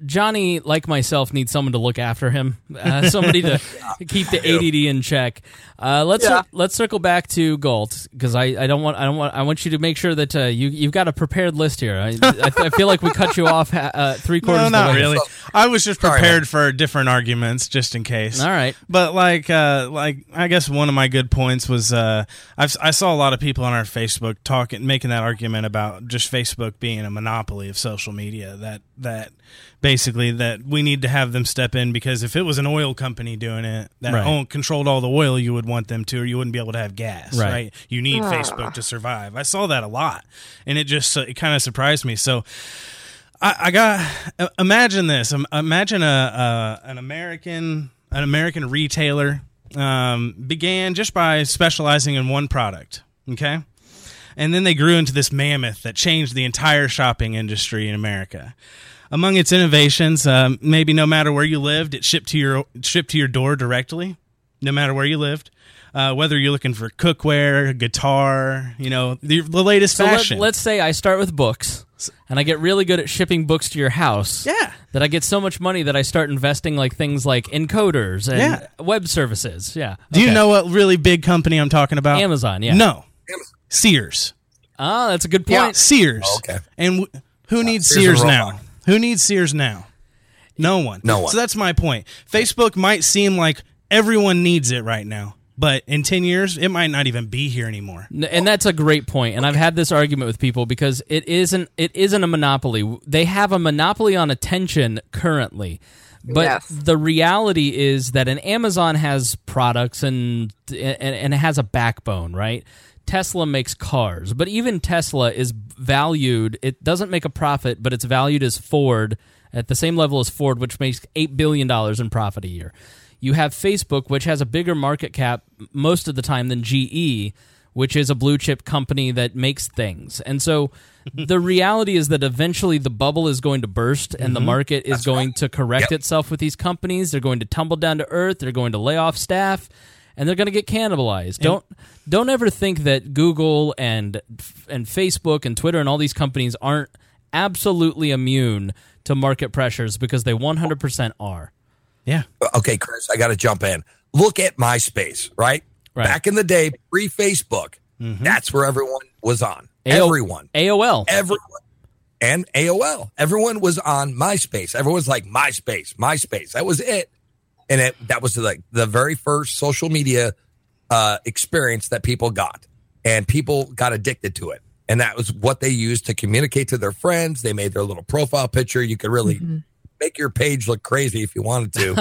Johnny, like myself, needs someone to look after him, somebody to keep the ADD in check. Let's circle back to Gauld, because I want you to make sure that you've got a prepared list here. I feel like we cut you off 3/4. No, not really. I was just prepared for different arguments just in case. All right, but like I guess one of my good points was I saw a lot of people on our Facebook talking, making that argument about just Facebook being a monopoly of social media. That basically that we need to have them step in, because if it was an oil company doing it that controlled all the oil, you would want them to, or you wouldn't be able to have gas, right? You need Facebook to survive. I saw that a lot, and it kind of surprised me. So I got imagine this. Imagine an American retailer. Began just by specializing in one product, okay? And then they grew into this mammoth that changed the entire shopping industry in America. Among its innovations, maybe no matter where you lived, it shipped to your door directly, no matter where you lived. Whether you're looking for cookware, guitar, the latest fashion. Let's say I start with books, and I get really good at shipping books to your house. Yeah. That I get so much money that I start investing like things like encoders and web services. Yeah. Okay. Do you know what really big company I'm talking about? Amazon, yeah. No. Sears. Oh, that's a good point. Yeah. Sears. Oh, okay. And who needs Sears now? Who needs Sears now? No one. No one. So that's my point. Facebook might seem like everyone needs it right now. But in 10 years, it might not even be here anymore. And that's a great point. And I've had this argument with people because it isn't a monopoly. They have a monopoly on attention currently. But the reality is that an Amazon has products and it has a backbone, right? Tesla makes cars. But even Tesla is valued. It doesn't make a profit, but it's valued as Ford, at the same level as Ford, which makes $8 billion in profit a year. You have Facebook, which has a bigger market cap most of the time than GE, which is a blue-chip company that makes things. And so the reality is that eventually the bubble is going to burst, and the market is going to correct itself with these companies. They're going to tumble down to earth. They're going to lay off staff, and they're going to get cannibalized. Don't ever think that Google and Facebook and Twitter and all these companies aren't absolutely immune to market pressures, because they 100% are. Yeah. Okay, Chris, I got to jump in. Look at MySpace, right? Back in the day, pre-Facebook, that's where everyone was on. Everyone. AOL. Everyone. And AOL. Everyone was on MySpace. Everyone's like, MySpace. That was it. And that was like the very first social media experience that people got. And people got addicted to it. And that was what they used to communicate to their friends. They made their little profile picture. You could really make your page look crazy if you wanted to.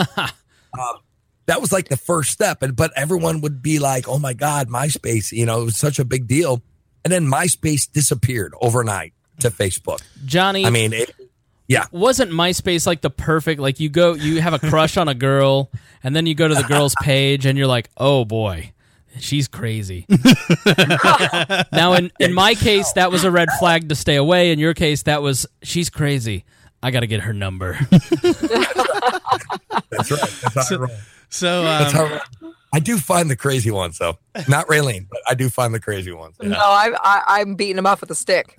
That was like the first step. But everyone would be like, oh, my God, MySpace. You know, it was such a big deal. And then MySpace disappeared overnight to Facebook. Johnny, I mean, yeah. Wasn't MySpace like the perfect, like you have a crush on a girl and then you go to the girl's page and you're like, oh boy, she's crazy. Now in my case, that was a red flag to stay away. In your case, that was, she's crazy. I got to get her number. That's right. That's how I roll. That's how I roll. I do find the crazy ones, though. Not Raylene, but I do find the crazy ones. Yeah. No, I'm beating them off with a stick.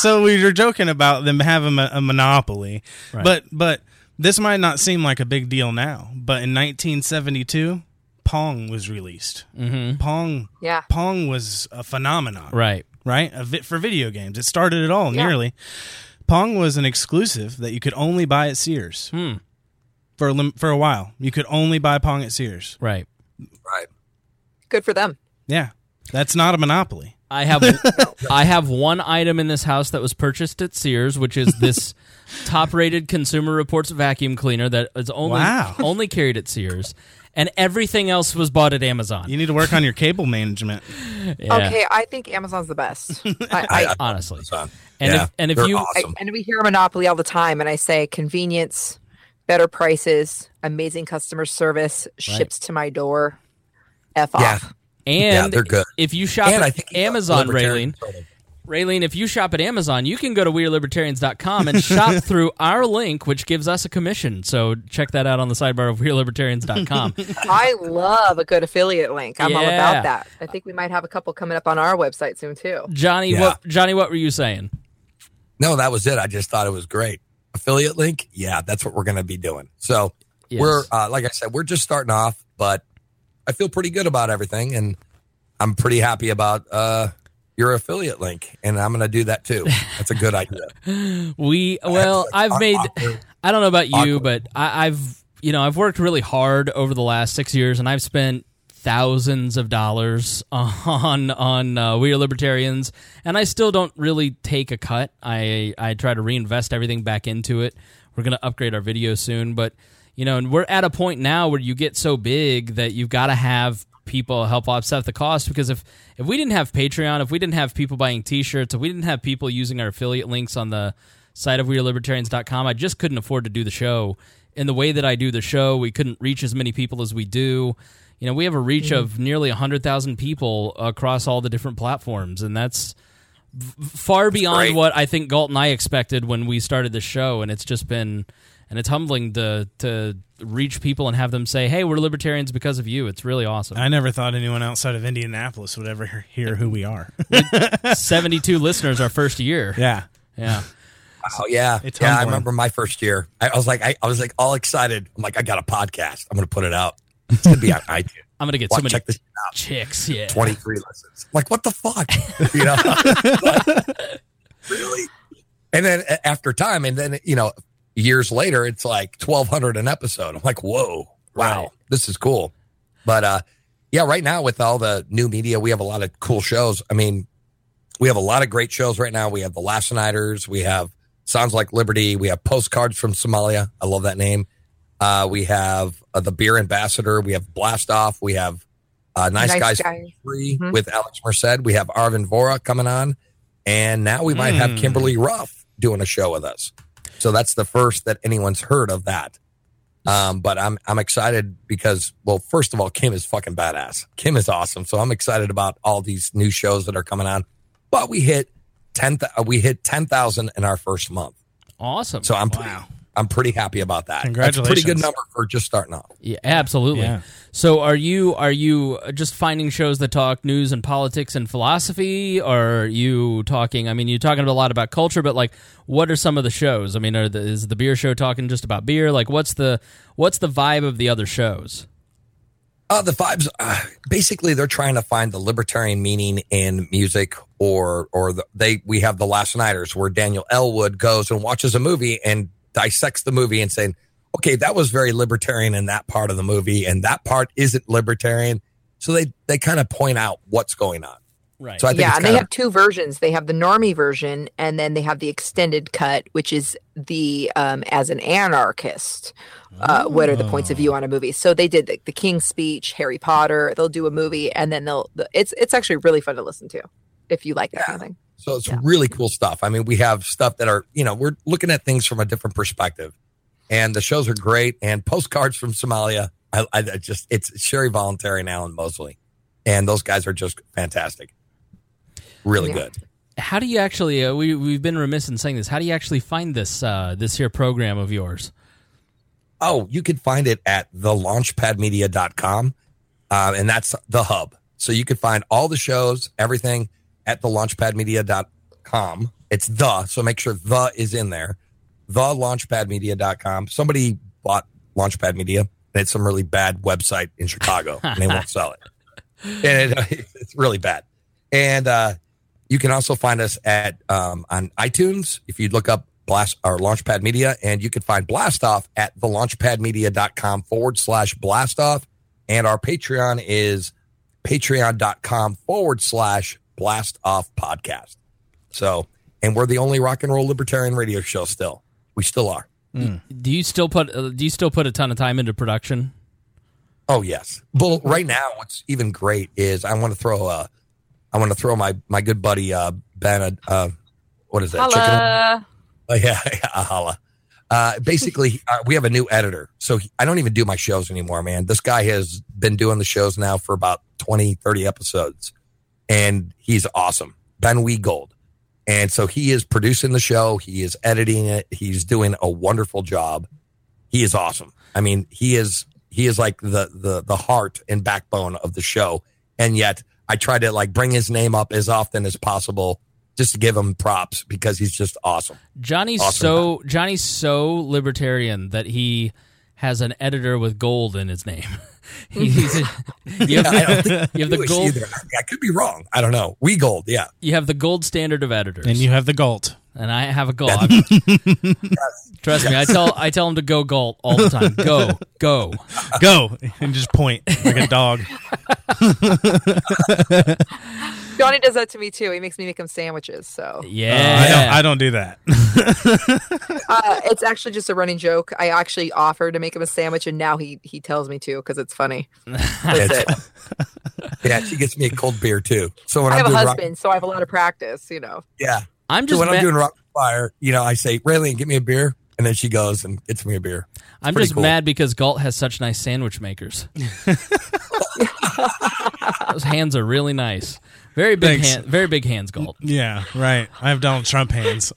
So we were joking about them having a monopoly, right. But this might not seem like a big deal now, but in 1972, Pong was released. Mm-hmm. Pong was a phenomenon, right? For video games, it started it all nearly. Pong was an exclusive that you could only buy at Sears. Hmm. For a while, you could only buy Pong at Sears. Right. Good for them. Yeah, that's not a monopoly. I have one item in this house that was purchased at Sears, which is this top-rated Consumer Reports vacuum cleaner that is only carried at Sears, and everything else was bought at Amazon. You need to work on your cable management. Yeah. Okay, I think Amazon's the best. I honestly, Amazon. And yeah, if you awesome. And we hear monopoly all the time, and I say convenience. Better prices, amazing customer service, ships to my door. F off. And they're good. If you shop at Amazon, Raylene, if you shop at Amazon, you can go to WeAreLibertarians.com and shop through our link, which gives us a commission. So check that out on the sidebar of WeAreLibertarians.com. I love a good affiliate link. I'm all about that. I think we might have a couple coming up on our website soon, too. Johnny, what were you saying? No, that was it. I just thought it was great. Affiliate link, that's what we're going to be doing. So we're like I said, we're just starting off, but I feel pretty good about everything, and I'm pretty happy about your affiliate link, and I'm going to do that too. That's a good idea. I don't know about you, but I've worked really hard over the last 6 years, and I've spent thousands of dollars on We Are Libertarians, and I still don't really take a cut. I try to reinvest everything back into it. We're going to upgrade our video soon, but and we're at a point now where you get so big that you've got to have people help offset the cost, because if we didn't have Patreon, if we didn't have people buying t-shirts, if we didn't have people using our affiliate links on the site of WeAreLibertarians.com, I just couldn't afford to do the show. In the way that I do the show, we couldn't reach as many people as we do. We have a reach of nearly 100,000 people across all the different platforms, and that's far beyond what I think Galt and I expected when we started the show, and it's humbling to reach people and have them say, hey, we're libertarians because of you. It's really awesome. I never thought anyone outside of Indianapolis would ever hear who we are. 72 listeners our first year. Yeah. Oh yeah. I remember my first year. I was like all excited. I'm like, I got a podcast. I'm going to put it out. It's going to be on iTunes. I'm going to get so many chicks. Yeah. 23 lessons. I'm like, what the fuck? Like, really? And then after time, and then, years later, it's like 1,200 an episode. I'm like, whoa, wow, this is cool. But right now with all the new media, we have a lot of cool shows. I mean, we have a lot of great shows right now. We have The Last Nighters. We have Sounds Like Liberty. We have Postcards from Somalia. I love that name. We have the Beer Ambassador. We have Blast Off. We have Nice Guys Free with Alex Merced. We have Arvin Vora coming on. And now we might have Kimberly Ruff doing a show with us. So that's the first that anyone's heard of that. But I'm excited because, well, first of all, Kim is fucking badass. Kim is awesome. So I'm excited about all these new shows that are coming on. But we hit 10,000 in our first month. Awesome. So I'm I'm pretty happy about that. Congratulations. That's a pretty good number for just starting off. Yeah, absolutely. Yeah. So are you just finding shows that talk news and politics and philosophy? Or are you talking, you're talking a lot about culture, but like what are some of the shows? Is the beer show talking just about beer? Like what's the vibe of the other shows? The vibes, basically, they're trying to find the libertarian meaning in music, we have The Last Nighters, where Daniel Ellwood goes and watches a movie and dissects the movie and saying, okay, that was very libertarian in that part of the movie, and that part isn't libertarian. So they kind of point out what's going on. Right. So I think they have two versions. They have the normie version, and then they have the extended cut, which is the as an anarchist. What are the points of view on a movie? So they did the King's Speech, Harry Potter. They'll do a movie, and then it's actually really fun to listen to if you like that kind of thing. So it's really cool stuff. I mean, we have stuff that are we're looking at things from a different perspective, and the shows are great. And Postcards from Somalia. It's Sherry Voluntary and Alan Mosley, and those guys are just fantastic. Really good. How do you actually? We've been remiss in saying this. How do you actually find this here program of yours? Oh, you can find it at thelaunchpadmedia.com, and that's the hub. So you can find all the shows, everything at thelaunchpadmedia.com. It's the, so make sure the is in there. Thelaunchpadmedia.com. Somebody bought Launchpad Media, and it's some really bad website in Chicago, and they won't sell it. And it's really bad. And you can also find us at on iTunes if you look up Blast or Launchpad Media, and you can find Blast Off at thelaunchpadmedia.com /Blast Off, and our Patreon is patreon.com /Blast Off podcast. So, and we're the only rock and roll libertarian radio show still. We still are. Mm. Do you still put a ton of time into production? Oh yes. Well, right now what's even great is I want to throw my good buddy Ben what is that? Chicken? Oh, yeah, holla. Basically, we have a new editor. So I don't even do my shows anymore, man. This guy has been doing the shows now for about 20, 30 episodes. And he's awesome. Ben Gold. And so he is producing the show. He is editing it. He's doing a wonderful job. He is awesome. I mean, he is like the heart and backbone of the show. And yet I try to like bring his name up as often as possible, just to give him props because he's just awesome. Johnny's so libertarian that he has an editor with gold in his name. You have the gold. Either. I could be wrong. I don't know. We gold. Yeah. You have the gold standard of editors, and you have the gold, and I have a gold. Yes. Trust me. I tell him to go gold all the time. Go, and just point like a dog. Johnny does that to me too. He makes me make him sandwiches. So I don't do that. It's actually just a running joke. I actually offer to make him a sandwich, and now he tells me to because it's funny. That's it. Yeah, she gets me a cold beer too. So when I have a husband, so I have a lot of practice. Yeah, I'm just I'm doing Rock Fire. I say, Raylene, get me a beer. And then she goes and gets me a beer. I'm just mad because Galt has such nice sandwich makers. Those hands are really nice. Very big hands, Galt. Yeah, right. I have Donald Trump hands.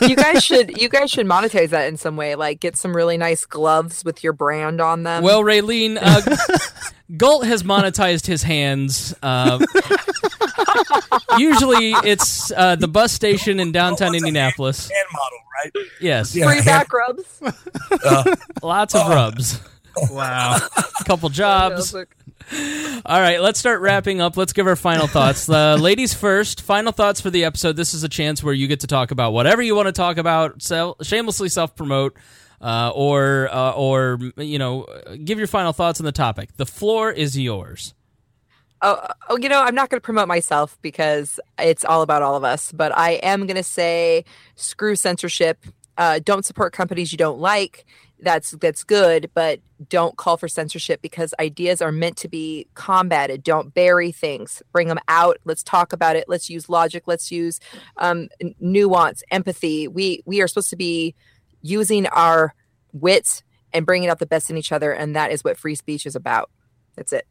You guys should monetize that in some way. Like get some really nice gloves with your brand on them. Well, Raylene, Galt has monetized his hands. Usually, it's the bus station in downtown Indianapolis. Hand model, right? Yes. Yeah, free back rubs. Lots of rubs. Wow. A couple jobs. All right, let's start wrapping up. Let's give our final thoughts. Ladies first, final thoughts for the episode. This is a chance where you get to talk about whatever you want to talk about, shamelessly self-promote, or give your final thoughts on the topic. The floor is yours. Oh, I'm not going to promote myself because it's all about all of us, but I am going to say screw censorship. Don't support companies you don't like. That's good, but don't call for censorship because ideas are meant to be combated. Don't bury things. Bring them out. Let's talk about it. Let's use logic. Let's use nuance, empathy. We are supposed to be using our wits and bringing out the best in each other, and that is what free speech is about. That's it.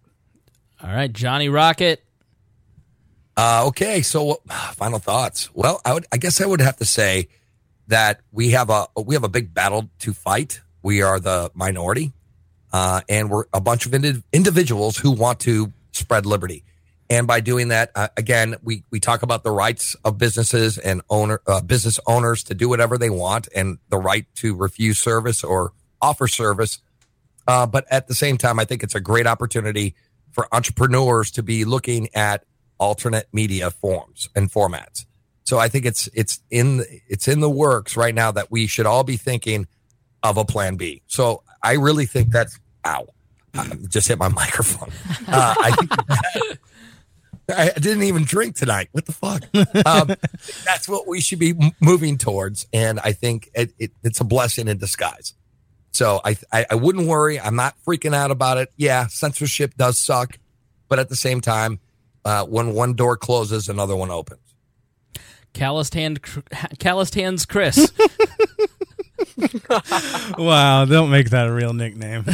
All right, Johnny Rocket. Okay, so final thoughts. Well, I guess I would have to say that we have a big battle to fight. We are the minority, and we're a bunch of individuals who want to spread liberty. And by doing that, again, we talk about the rights of businesses and business owners to do whatever they want and the right to refuse service or offer service. But at the same time, I think it's a great opportunity for entrepreneurs to be looking at alternate media forms and formats. So I think it's in the works right now that we should all be thinking of a plan B. So I really think that's, ow, I just hit my microphone. I didn't even drink tonight. What the fuck? That's what we should be moving towards. And I think it's a blessing in disguise. So I wouldn't worry. I'm not freaking out about it. Yeah, censorship does suck. But at the same time, when one door closes, another one opens. Calloused hands Chris. Wow, don't make that a real nickname.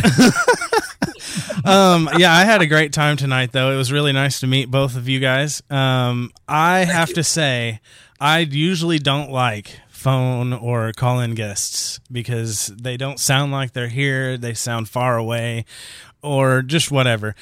Yeah, I had a great time tonight, though. It was really nice to meet both of you guys. I have to say, I usually don't like phone or call-in guests because they don't sound like they're here. They sound far away or just whatever.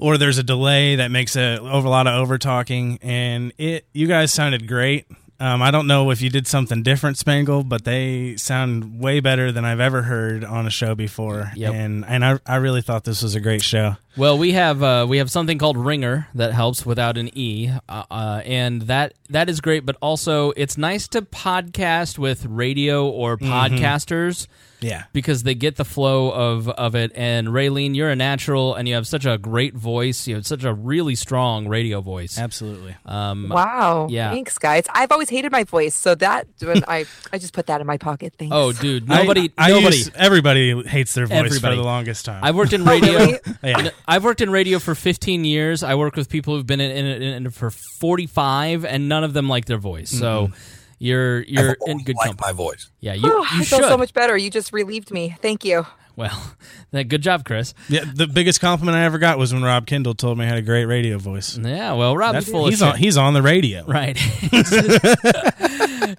Or there's a delay that makes a lot of over-talking. And you guys sounded great. I don't know if you did something different, Spangle, but they sound way better than I've ever heard on a show before. Yep. And I really thought this was a great show. Well, we have something called Ringer that helps without an E, and that is great. But also, it's nice to podcast with radio or podcasters, yeah, because they get the flow of it. And Raylene, you're a natural, and you have such a great voice. You have such a really strong radio voice. Absolutely. Wow. Yeah. Thanks, guys. I've always hated my voice, so that when I just put that in my pocket. Thanks. Oh, dude, everybody hates their voice for the longest time. I've worked in radio. Really? Yeah. I've worked in radio for 15 years. I work with people who've been in it for 45, and none of them like their voice. So you're in good company. My voice. Yeah, you should. I feel so much better. You just relieved me. Thank you. Well, good job, Chris. Yeah, the biggest compliment I ever got was when Rob Kendall told me I had a great radio voice. Yeah, well, Rob's full of shit. He's on the radio. Right.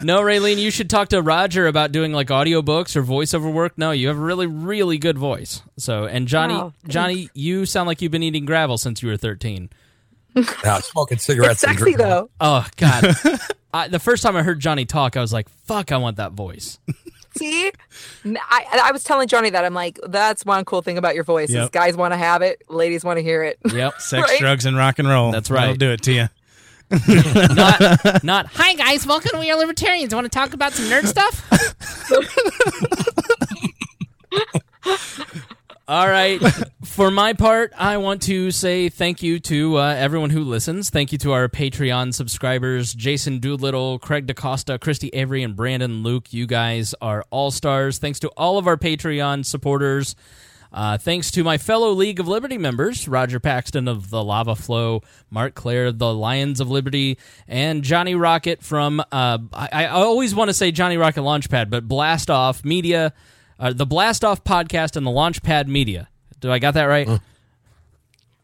No, Raylene, you should talk to Roger about doing like audiobooks or voiceover work. No, you have a really, really good voice. So, and Johnny, you sound like you've been eating gravel since you were 13. No, smoking cigarettes. It's sexy, though. Oh, God. The first time I heard Johnny talk, I was like, fuck, I want that voice. See, I was telling Johnny that. I'm like, that's one cool thing about your voice. Yep. Is guys want to have it. Ladies want to hear it. Yep. Sex, right? Drugs, and rock and roll. That's right. That'll do it to you. Not, hi, guys. Welcome to We Are Libertarians. Want to talk about some nerd stuff? All right. For my part, I want to say thank you to everyone who listens. Thank you to our Patreon subscribers, Jason Doolittle, Craig DaCosta, Christy Avery, and Brandon Luke. You guys are all stars. Thanks to all of our Patreon supporters. Thanks to my fellow League of Liberty members, Roger Paxton of The Lava Flow, Mark Clare, The Lions of Liberty, and Johnny Rocket from, I always want to say Johnny Rocket Launchpad, but Blast Off Media. The Blast Off podcast and the Launchpad Media. Do I got that right?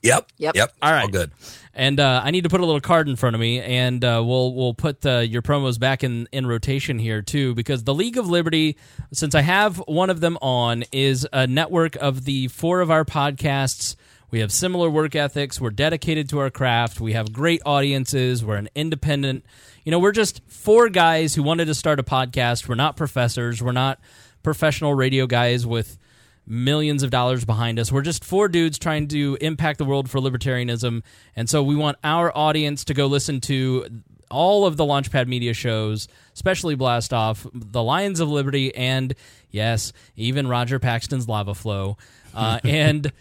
Yep. All right. All good. And I need to put a little card in front of me, and we'll put your promos back in rotation here, too, because the League of Liberty, since I have one of them on, is a network of the four of our podcasts. We have similar work ethics. We're dedicated to our craft. We have great audiences. We're an independent. You know, we're just four guys who wanted to start a podcast. We're not professors. We're not professional radio guys with millions of dollars behind us. We're just four dudes trying to impact the world for libertarianism, and so we want our audience to go listen to all of the Launchpad Media shows, especially Blast Off, The Lions of Liberty, and, yes, even Roger Paxton's Lava Flow. And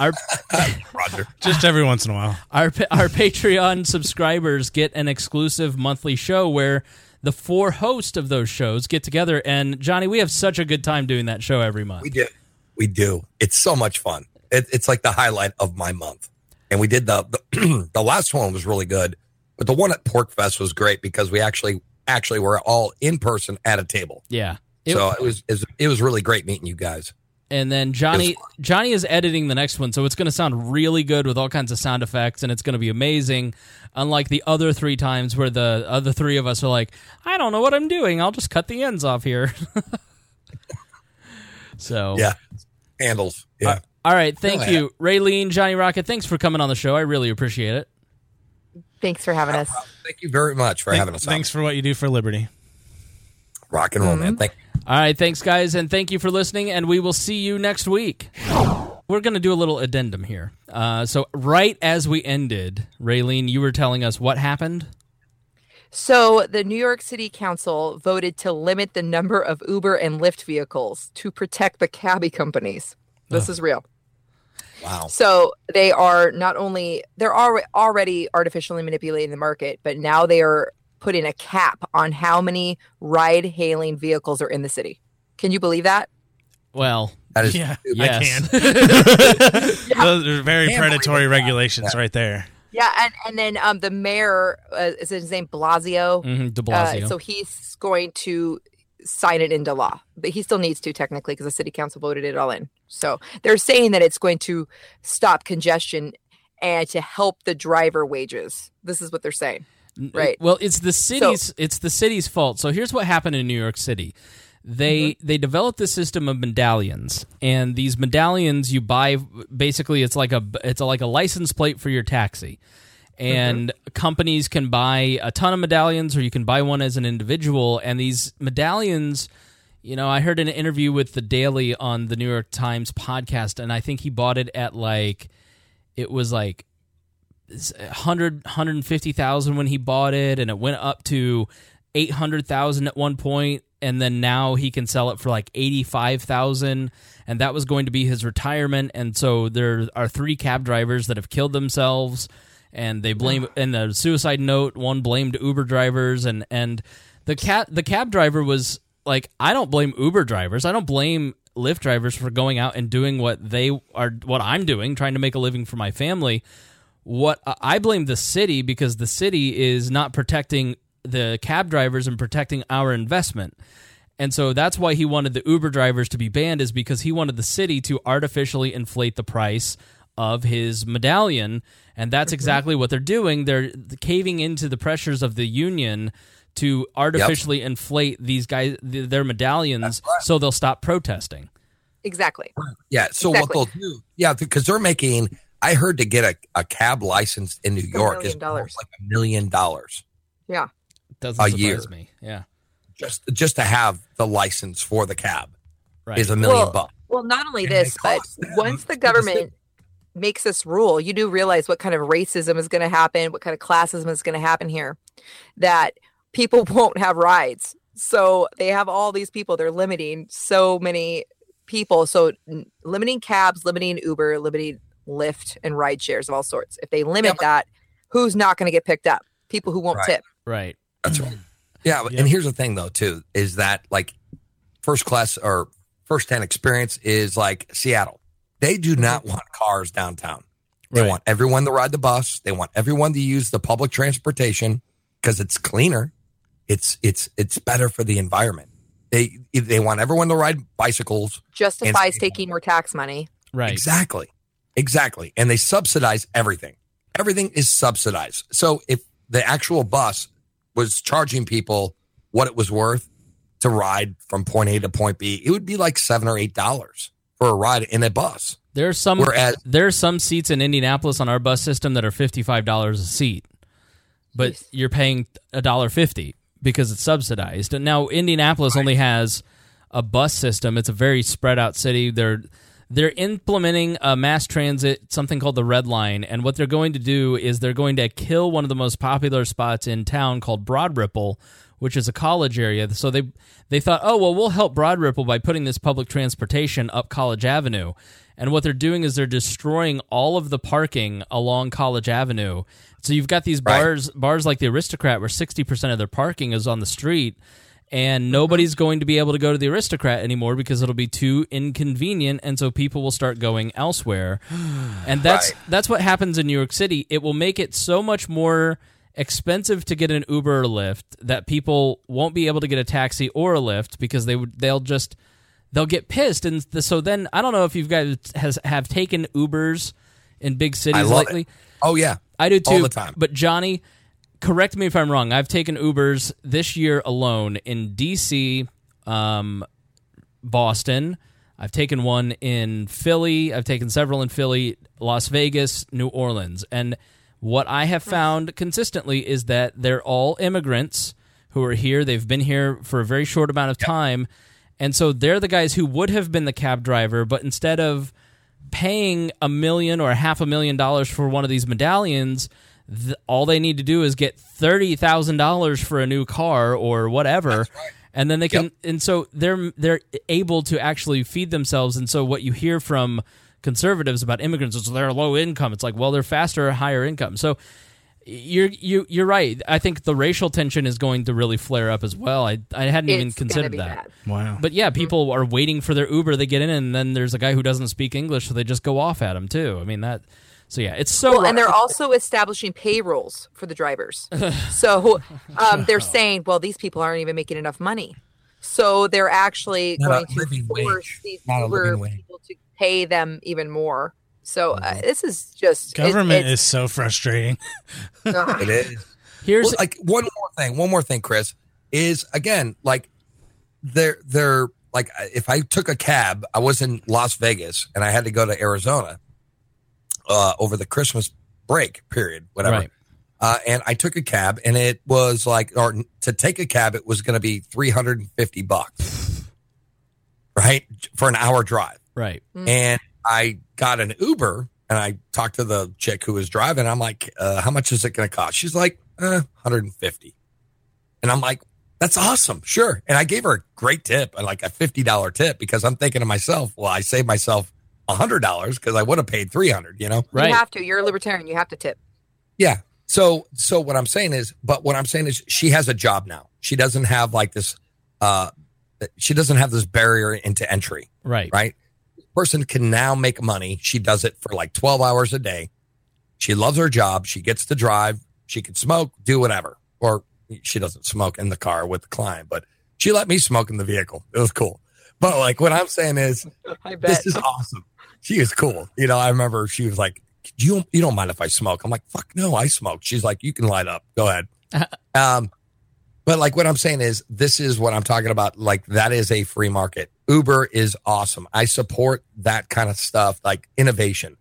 our Roger. Just every once in a while. Our Patreon subscribers get an exclusive monthly show where the four hosts of those shows get together, and Johnny, we have such a good time doing that show every month. We do. It's so much fun. It's like the highlight of my month. And we did the last one was really good, but the one at Porkfest was great because we actually were all in person at a table. Yeah. It was really great meeting you guys. And then Johnny is editing the next one, so it's going to sound really good with all kinds of sound effects, and it's going to be amazing, unlike the other three times where the other three of us are like, I don't know what I'm doing. I'll just cut the ends off here. So yeah. Handles. Yeah. All right. Thank you. Raylene, Johnny Rocket, thanks for coming on the show. I really appreciate it. Thanks for having us. Thank you very much for having us on. Thanks for what you do for Liberty. Rock and roll, man. All right, thanks, guys, and thank you for listening, and we will see you next week. We're going to do a little addendum here. So right as we ended, Raylene, you were telling us what happened? So the New York City Council voted to limit the number of Uber and Lyft vehicles to protect the cabbie companies. This is real. Wow. So they are not only, they're already artificially manipulating the market, but now they are putting a cap on how many ride-hailing vehicles are in the city. Can you believe that? Well, that is I can. Those are very predatory regulations right there. Yeah, and then the mayor, is his name Blasio? Mm-hmm, de Blasio. So he's going to sign it into law. But he still needs to, technically, because the city council voted it all in. So they're saying that it's going to stop congestion and to help the driver wages. This is what they're saying. Right. Well, it's the city's it's the city's fault. So here's what happened in New York City. They developed this system of medallions, and these medallions you buy, basically it's like a license plate for your taxi. And companies can buy a ton of medallions, or you can buy one as an individual, and these medallions, you know, I heard an interview with The Daily on the New York Times podcast, and I think he bought it at like 150,000 when he bought it, and it went up to 800,000 at one point, and then now he can sell it for like 85,000, and that was going to be his retirement. And so there are three cab drivers that have killed themselves, and they blame in a suicide note. One blamed Uber drivers, and the cab driver was like, I don't blame Uber drivers, I don't blame Lyft drivers for going out and doing what I'm doing, trying to make a living for my family. What I blame the city, because the city is not protecting the cab drivers and protecting our investment. And so that's why he wanted the Uber drivers to be banned, is because he wanted the city to artificially inflate the price of his medallion. And that's exactly what they're doing. They're caving into the pressures of the union to artificially inflate these guys, their medallions, so they'll stop protesting. Exactly. Yeah. So what they'll do, because they're making... I heard to get a cab license in New York is almost like $1 million. Yeah. Doesn't surprise me. Yeah. Just to have the license for the cab is $1 million. Well, not only this, but once the government makes this rule, you do realize what kind of racism is going to happen, what kind of classism is going to happen here, that people won't have rides. So they have all these people, they're limiting so many people. So limiting cabs, limiting Uber, limiting Lyft and ride shares of all sorts. If they limit that, who's not going to get picked up? People who won't tip. Right. That's right. Yeah. And here's the thing, though, too, is that like first class or firsthand experience is like Seattle. They do not want cars downtown. They want everyone to ride the bus. They want everyone to use the public transportation because it's cleaner. It's better for the environment. They want everyone to ride bicycles. Justifies taking more tax money. Right. Exactly. And they subsidize everything. Everything is subsidized. So if the actual bus was charging people what it was worth to ride from point A to point B, it would be like $7 or $8 for a ride in a bus. There are some seats in Indianapolis on our bus system that are $55 a seat, but you're paying $1.50 because it's subsidized. And now Indianapolis only has a bus system. It's a very spread out city. They're implementing a mass transit, something called the Red Line, and what they're going to do is they're going to kill one of the most popular spots in town called Broad Ripple, which is a college area. So they thought, oh, well, we'll help Broad Ripple by putting this public transportation up College Avenue. And what they're doing is they're destroying all of the parking along College Avenue. So you've got these bars like the Aristocrat where 60% of their parking is on the street. And nobody's going to be able to go to the Aristocrat anymore because it'll be too inconvenient, and so people will start going elsewhere. And that's what happens in New York City. It will make it so much more expensive to get an Uber or Lyft that people won't be able to get a taxi or a Lyft because they'll get pissed. And so then I don't know if you guys have taken Ubers in big cities lately. It. Oh yeah, I do too. All the time. But Johnny, correct me if I'm wrong. I've taken Ubers this year alone in D.C., Boston. I've taken one in Philly. I've taken several in Philly, Las Vegas, New Orleans. And what I have found consistently is that they're all immigrants who are here. They've been here for a very short amount of time. And so they're the guys who would have been the cab driver, but instead of paying $1 million or $500,000 for one of these medallions, all they need to do is get $30,000 for a new car or whatever. That's right. And then they can, and so they're able to actually feed themselves. And so what you hear from conservatives about immigrants is they're low income. It's like, well, they're faster or higher income. So you're right. I think the racial tension is going to really flare up as well. I hadn't even considered that. Bad. Wow. But yeah, people are waiting for their Uber. They get in, and then there's a guy who doesn't speak English, so they just go off at him too. I mean that. So yeah, it's so. Well, and they're also establishing payrolls for the drivers. So they're saying, well, these people aren't even making enough money. So they're actually going to force these Uber people to pay them even more. So this is just government is so frustrating. It is. Here's like one more thing. One more thing, Chris, is again like they're like if I took a cab, I was in Las Vegas and I had to go to Arizona over the Christmas break period, whatever. Right. And I took a cab, and it was like, or to take a cab, it was going to be $350, right, for an hour drive. Right. And I got an Uber, and I talked to the chick who was driving. I'm like, how much is it going to cost? She's like, $150. And I'm like, that's awesome. Sure. And I gave her a great tip, like a $50 tip, because I'm thinking to myself, well, I saved myself $100 because I would have paid $300, you know? Right. You have to. You're a libertarian. You have to tip. Yeah. So what I'm saying is she has a job now. She doesn't have like this, this barrier into entry. Right. Right. Person can now make money. She does it for like 12 hours a day. She loves her job. She gets to drive. She can smoke, do whatever. Or she doesn't smoke in the car with the client, but she let me smoke in the vehicle. It was cool. But like what I'm saying is, this is awesome. She is cool. You know, I remember she was like, you don't mind if I smoke? I'm like, fuck no, I smoke. She's like, you can light up. Go ahead. But like what I'm saying is, this is what I'm talking about. Like that is a free market. Uber is awesome. I support that kind of stuff, like innovation.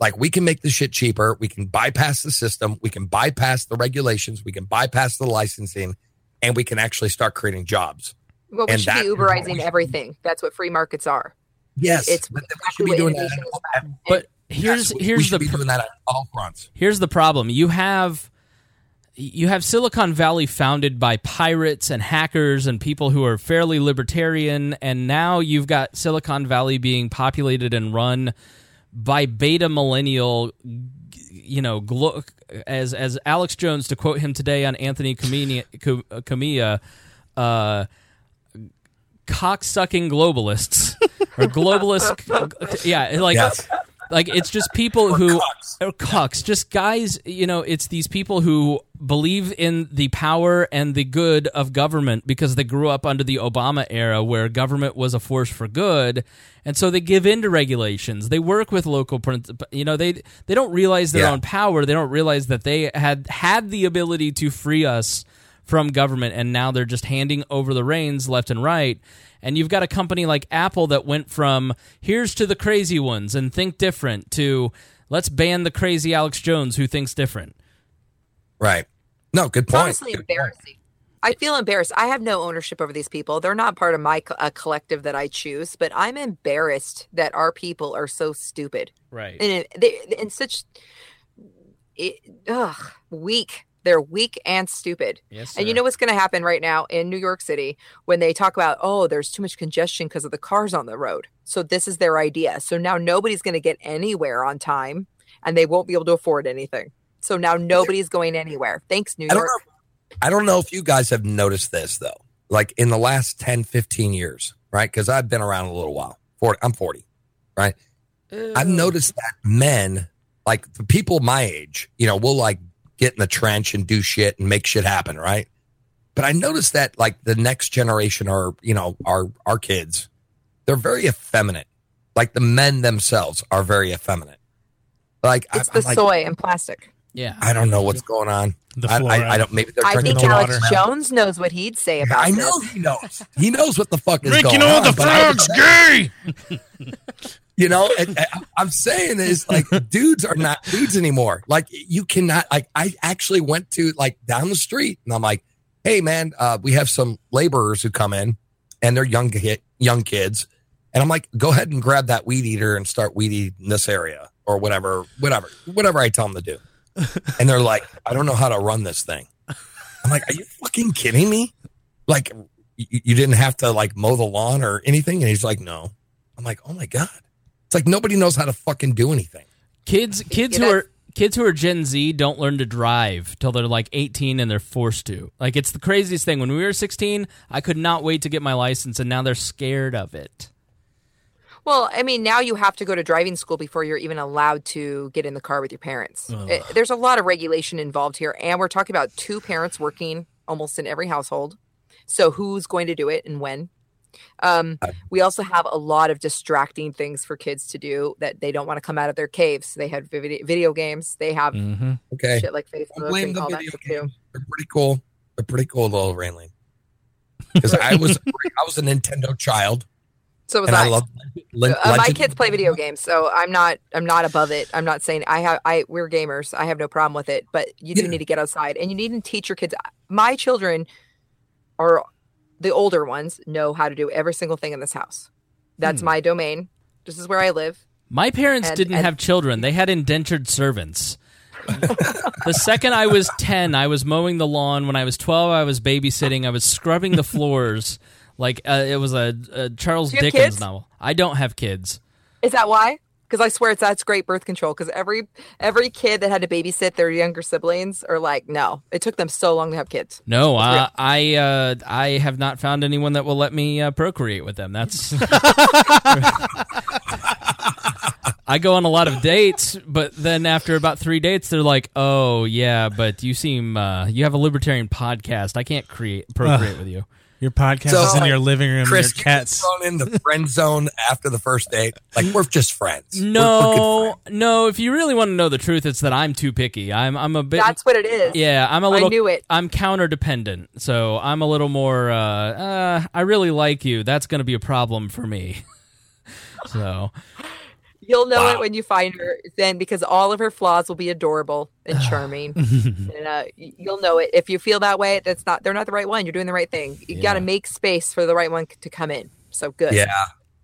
Like we can make this shit cheaper. We can bypass the system. We can bypass the regulations. We can bypass the licensing, and we can actually start creating jobs. Well, we should be Uberizing everything. That's what free markets are. Yes, but we should be doing that. But here's the problem on all fronts. Here's the problem. You have Silicon Valley founded by pirates and hackers and people who are fairly libertarian, and now you've got Silicon Valley being populated and run by beta millennial, you know, as Alex Jones, to quote him today on Anthony Camilla, cock-sucking globalists or globalists. Yeah, like yes. Like it's just people who are cocks, just guys, you know, it's these people who believe in the power and the good of government because they grew up under the Obama era where government was a force for good, and so they give in to regulations. They work with local, you know, they don't realize their own power. They don't realize that they had the ability to free us from government, and now they're just handing over the reins left and right. And you've got a company like Apple that went from here's to the crazy ones and think different to let's ban the crazy Alex Jones who thinks different. Right. No, good point. It's honestly embarrassing. I feel embarrassed. I have no ownership over these people. They're not part of my collective that I choose, but I'm embarrassed that our people are so stupid. Right. And such weak. They're weak and stupid. Yes, sir. And you know what's going to happen right now in New York City when they talk about, oh, there's too much congestion because of the cars on the road. So this is their idea. So now nobody's going to get anywhere on time, and they won't be able to afford anything. So now nobody's going anywhere. Thanks, New York. I don't know if you guys have noticed this, though, like in the last 10, 15 years, right? Because I've been around a little while. I'm 40, right? I've noticed that men, like the people my age, you know, will like get in the trench and do shit and make shit happen, right? But I noticed that like the next generation or, you know, our kids, they're very effeminate. Like the men themselves are very effeminate. Like it's soy and plastic. Yeah, I don't know what's going on. I don't. Maybe they're drinking the water. I think Alex Jones knows what he'd say about this. I know he knows. He knows what the fuck is going on. You know the frog's gay. You know, and I'm saying is like dudes are not dudes anymore. Like you cannot. Like I actually went to like down the street and I'm like, hey, man, we have some laborers who come in and they're young kids. And I'm like, go ahead and grab that weed eater and start weed eating this area or whatever I tell them to do. And they're like, I don't know how to run this thing. I'm like, are you fucking kidding me? Like, you didn't have to like mow the lawn or anything? And he's like, no. I'm like, oh my God. It's like nobody knows how to fucking do anything. Kids who are Gen Z don't learn to drive till they're like 18 and they're forced to. Like, it's the craziest thing. When we were 16, I could not wait to get my license, and now they're scared of it. Well, I mean, now you have to go to driving school before you're even allowed to get in the car with your parents. There's a lot of regulation involved here, and we're talking about two parents working almost in every household. So who's going to do it and when? We also have a lot of distracting things for kids to do that they don't want to come out of their caves. They had video games. They have shit like Facebook. I blame the video games. They're pretty cool. They're pretty cool, though, Raylene. Because I was a Nintendo child. So was I. My kids play video games, so I'm not above it. I'm not saying we're gamers. I have no problem with it, but you do need to get outside, and you need to teach your kids. My children are. The older ones know how to do every single thing in this house. That's my domain. This is where I live. My parents didn't have children. They had indentured servants. The second I was 10, I was mowing the lawn. When I was 12, I was babysitting. I was scrubbing the floors. Like it was a Charles Dickens novel. I don't have kids. Is that why? Because I swear that's great birth control. Because every kid that had to babysit their younger siblings are like, no, it took them so long to have kids. No, I have not found anyone that will let me procreate with them. That's I go on a lot of dates, but then after about 3 dates, they're like, oh yeah, but you seem you have a libertarian podcast. I can't procreate with you. Your podcast is in your living room. Chris, and your cats thrown in the friend zone after the first date. Like, we're just friends. No, friends. No. If you really want to know the truth, it's that I'm too picky. I'm a bit. That's what it is. Yeah, I'm a little. I knew it. I'm counter dependent, so I'm a little more. I really like you. That's going to be a problem for me. So. You'll know it when you find her, then, because all of her flaws will be adorable and charming. And you'll know it if you feel that way. They're not the right one. You're doing the right thing. You got to make space for the right one to come in. So good.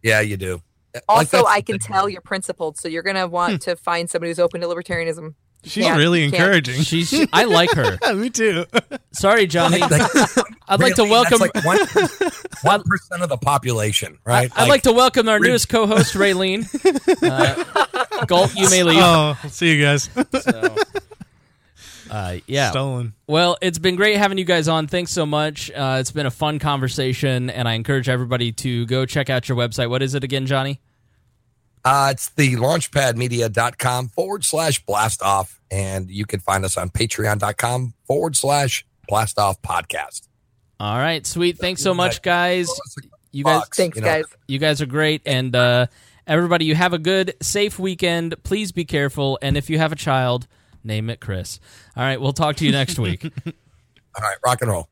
Yeah, you do. Also, I can tell you're principled, so you're gonna want to find somebody who's open to libertarianism. She's really encouraging. I like her. Me too. Sorry, Johnny. I'd like to welcome 1% of the population, right? I'd like to welcome our newest co-host, Raylene. Galt, you may leave. Oh, see you guys. So, yeah. Stolen. Well, it's been great having you guys on. Thanks so much. It's been a fun conversation, and I encourage everybody to go check out your website. What is it again, Johnny? It's thelaunchpadmedia.com /blast off. And you can find us on patreon.com /blast off podcast. All right. Sweet. Thanks so much, guys. Thanks, guys. You guys are great. And everybody, you have a good, safe weekend. Please be careful. And if you have a child, name it Chris. All right. We'll talk to you next week. All right. Rock and roll.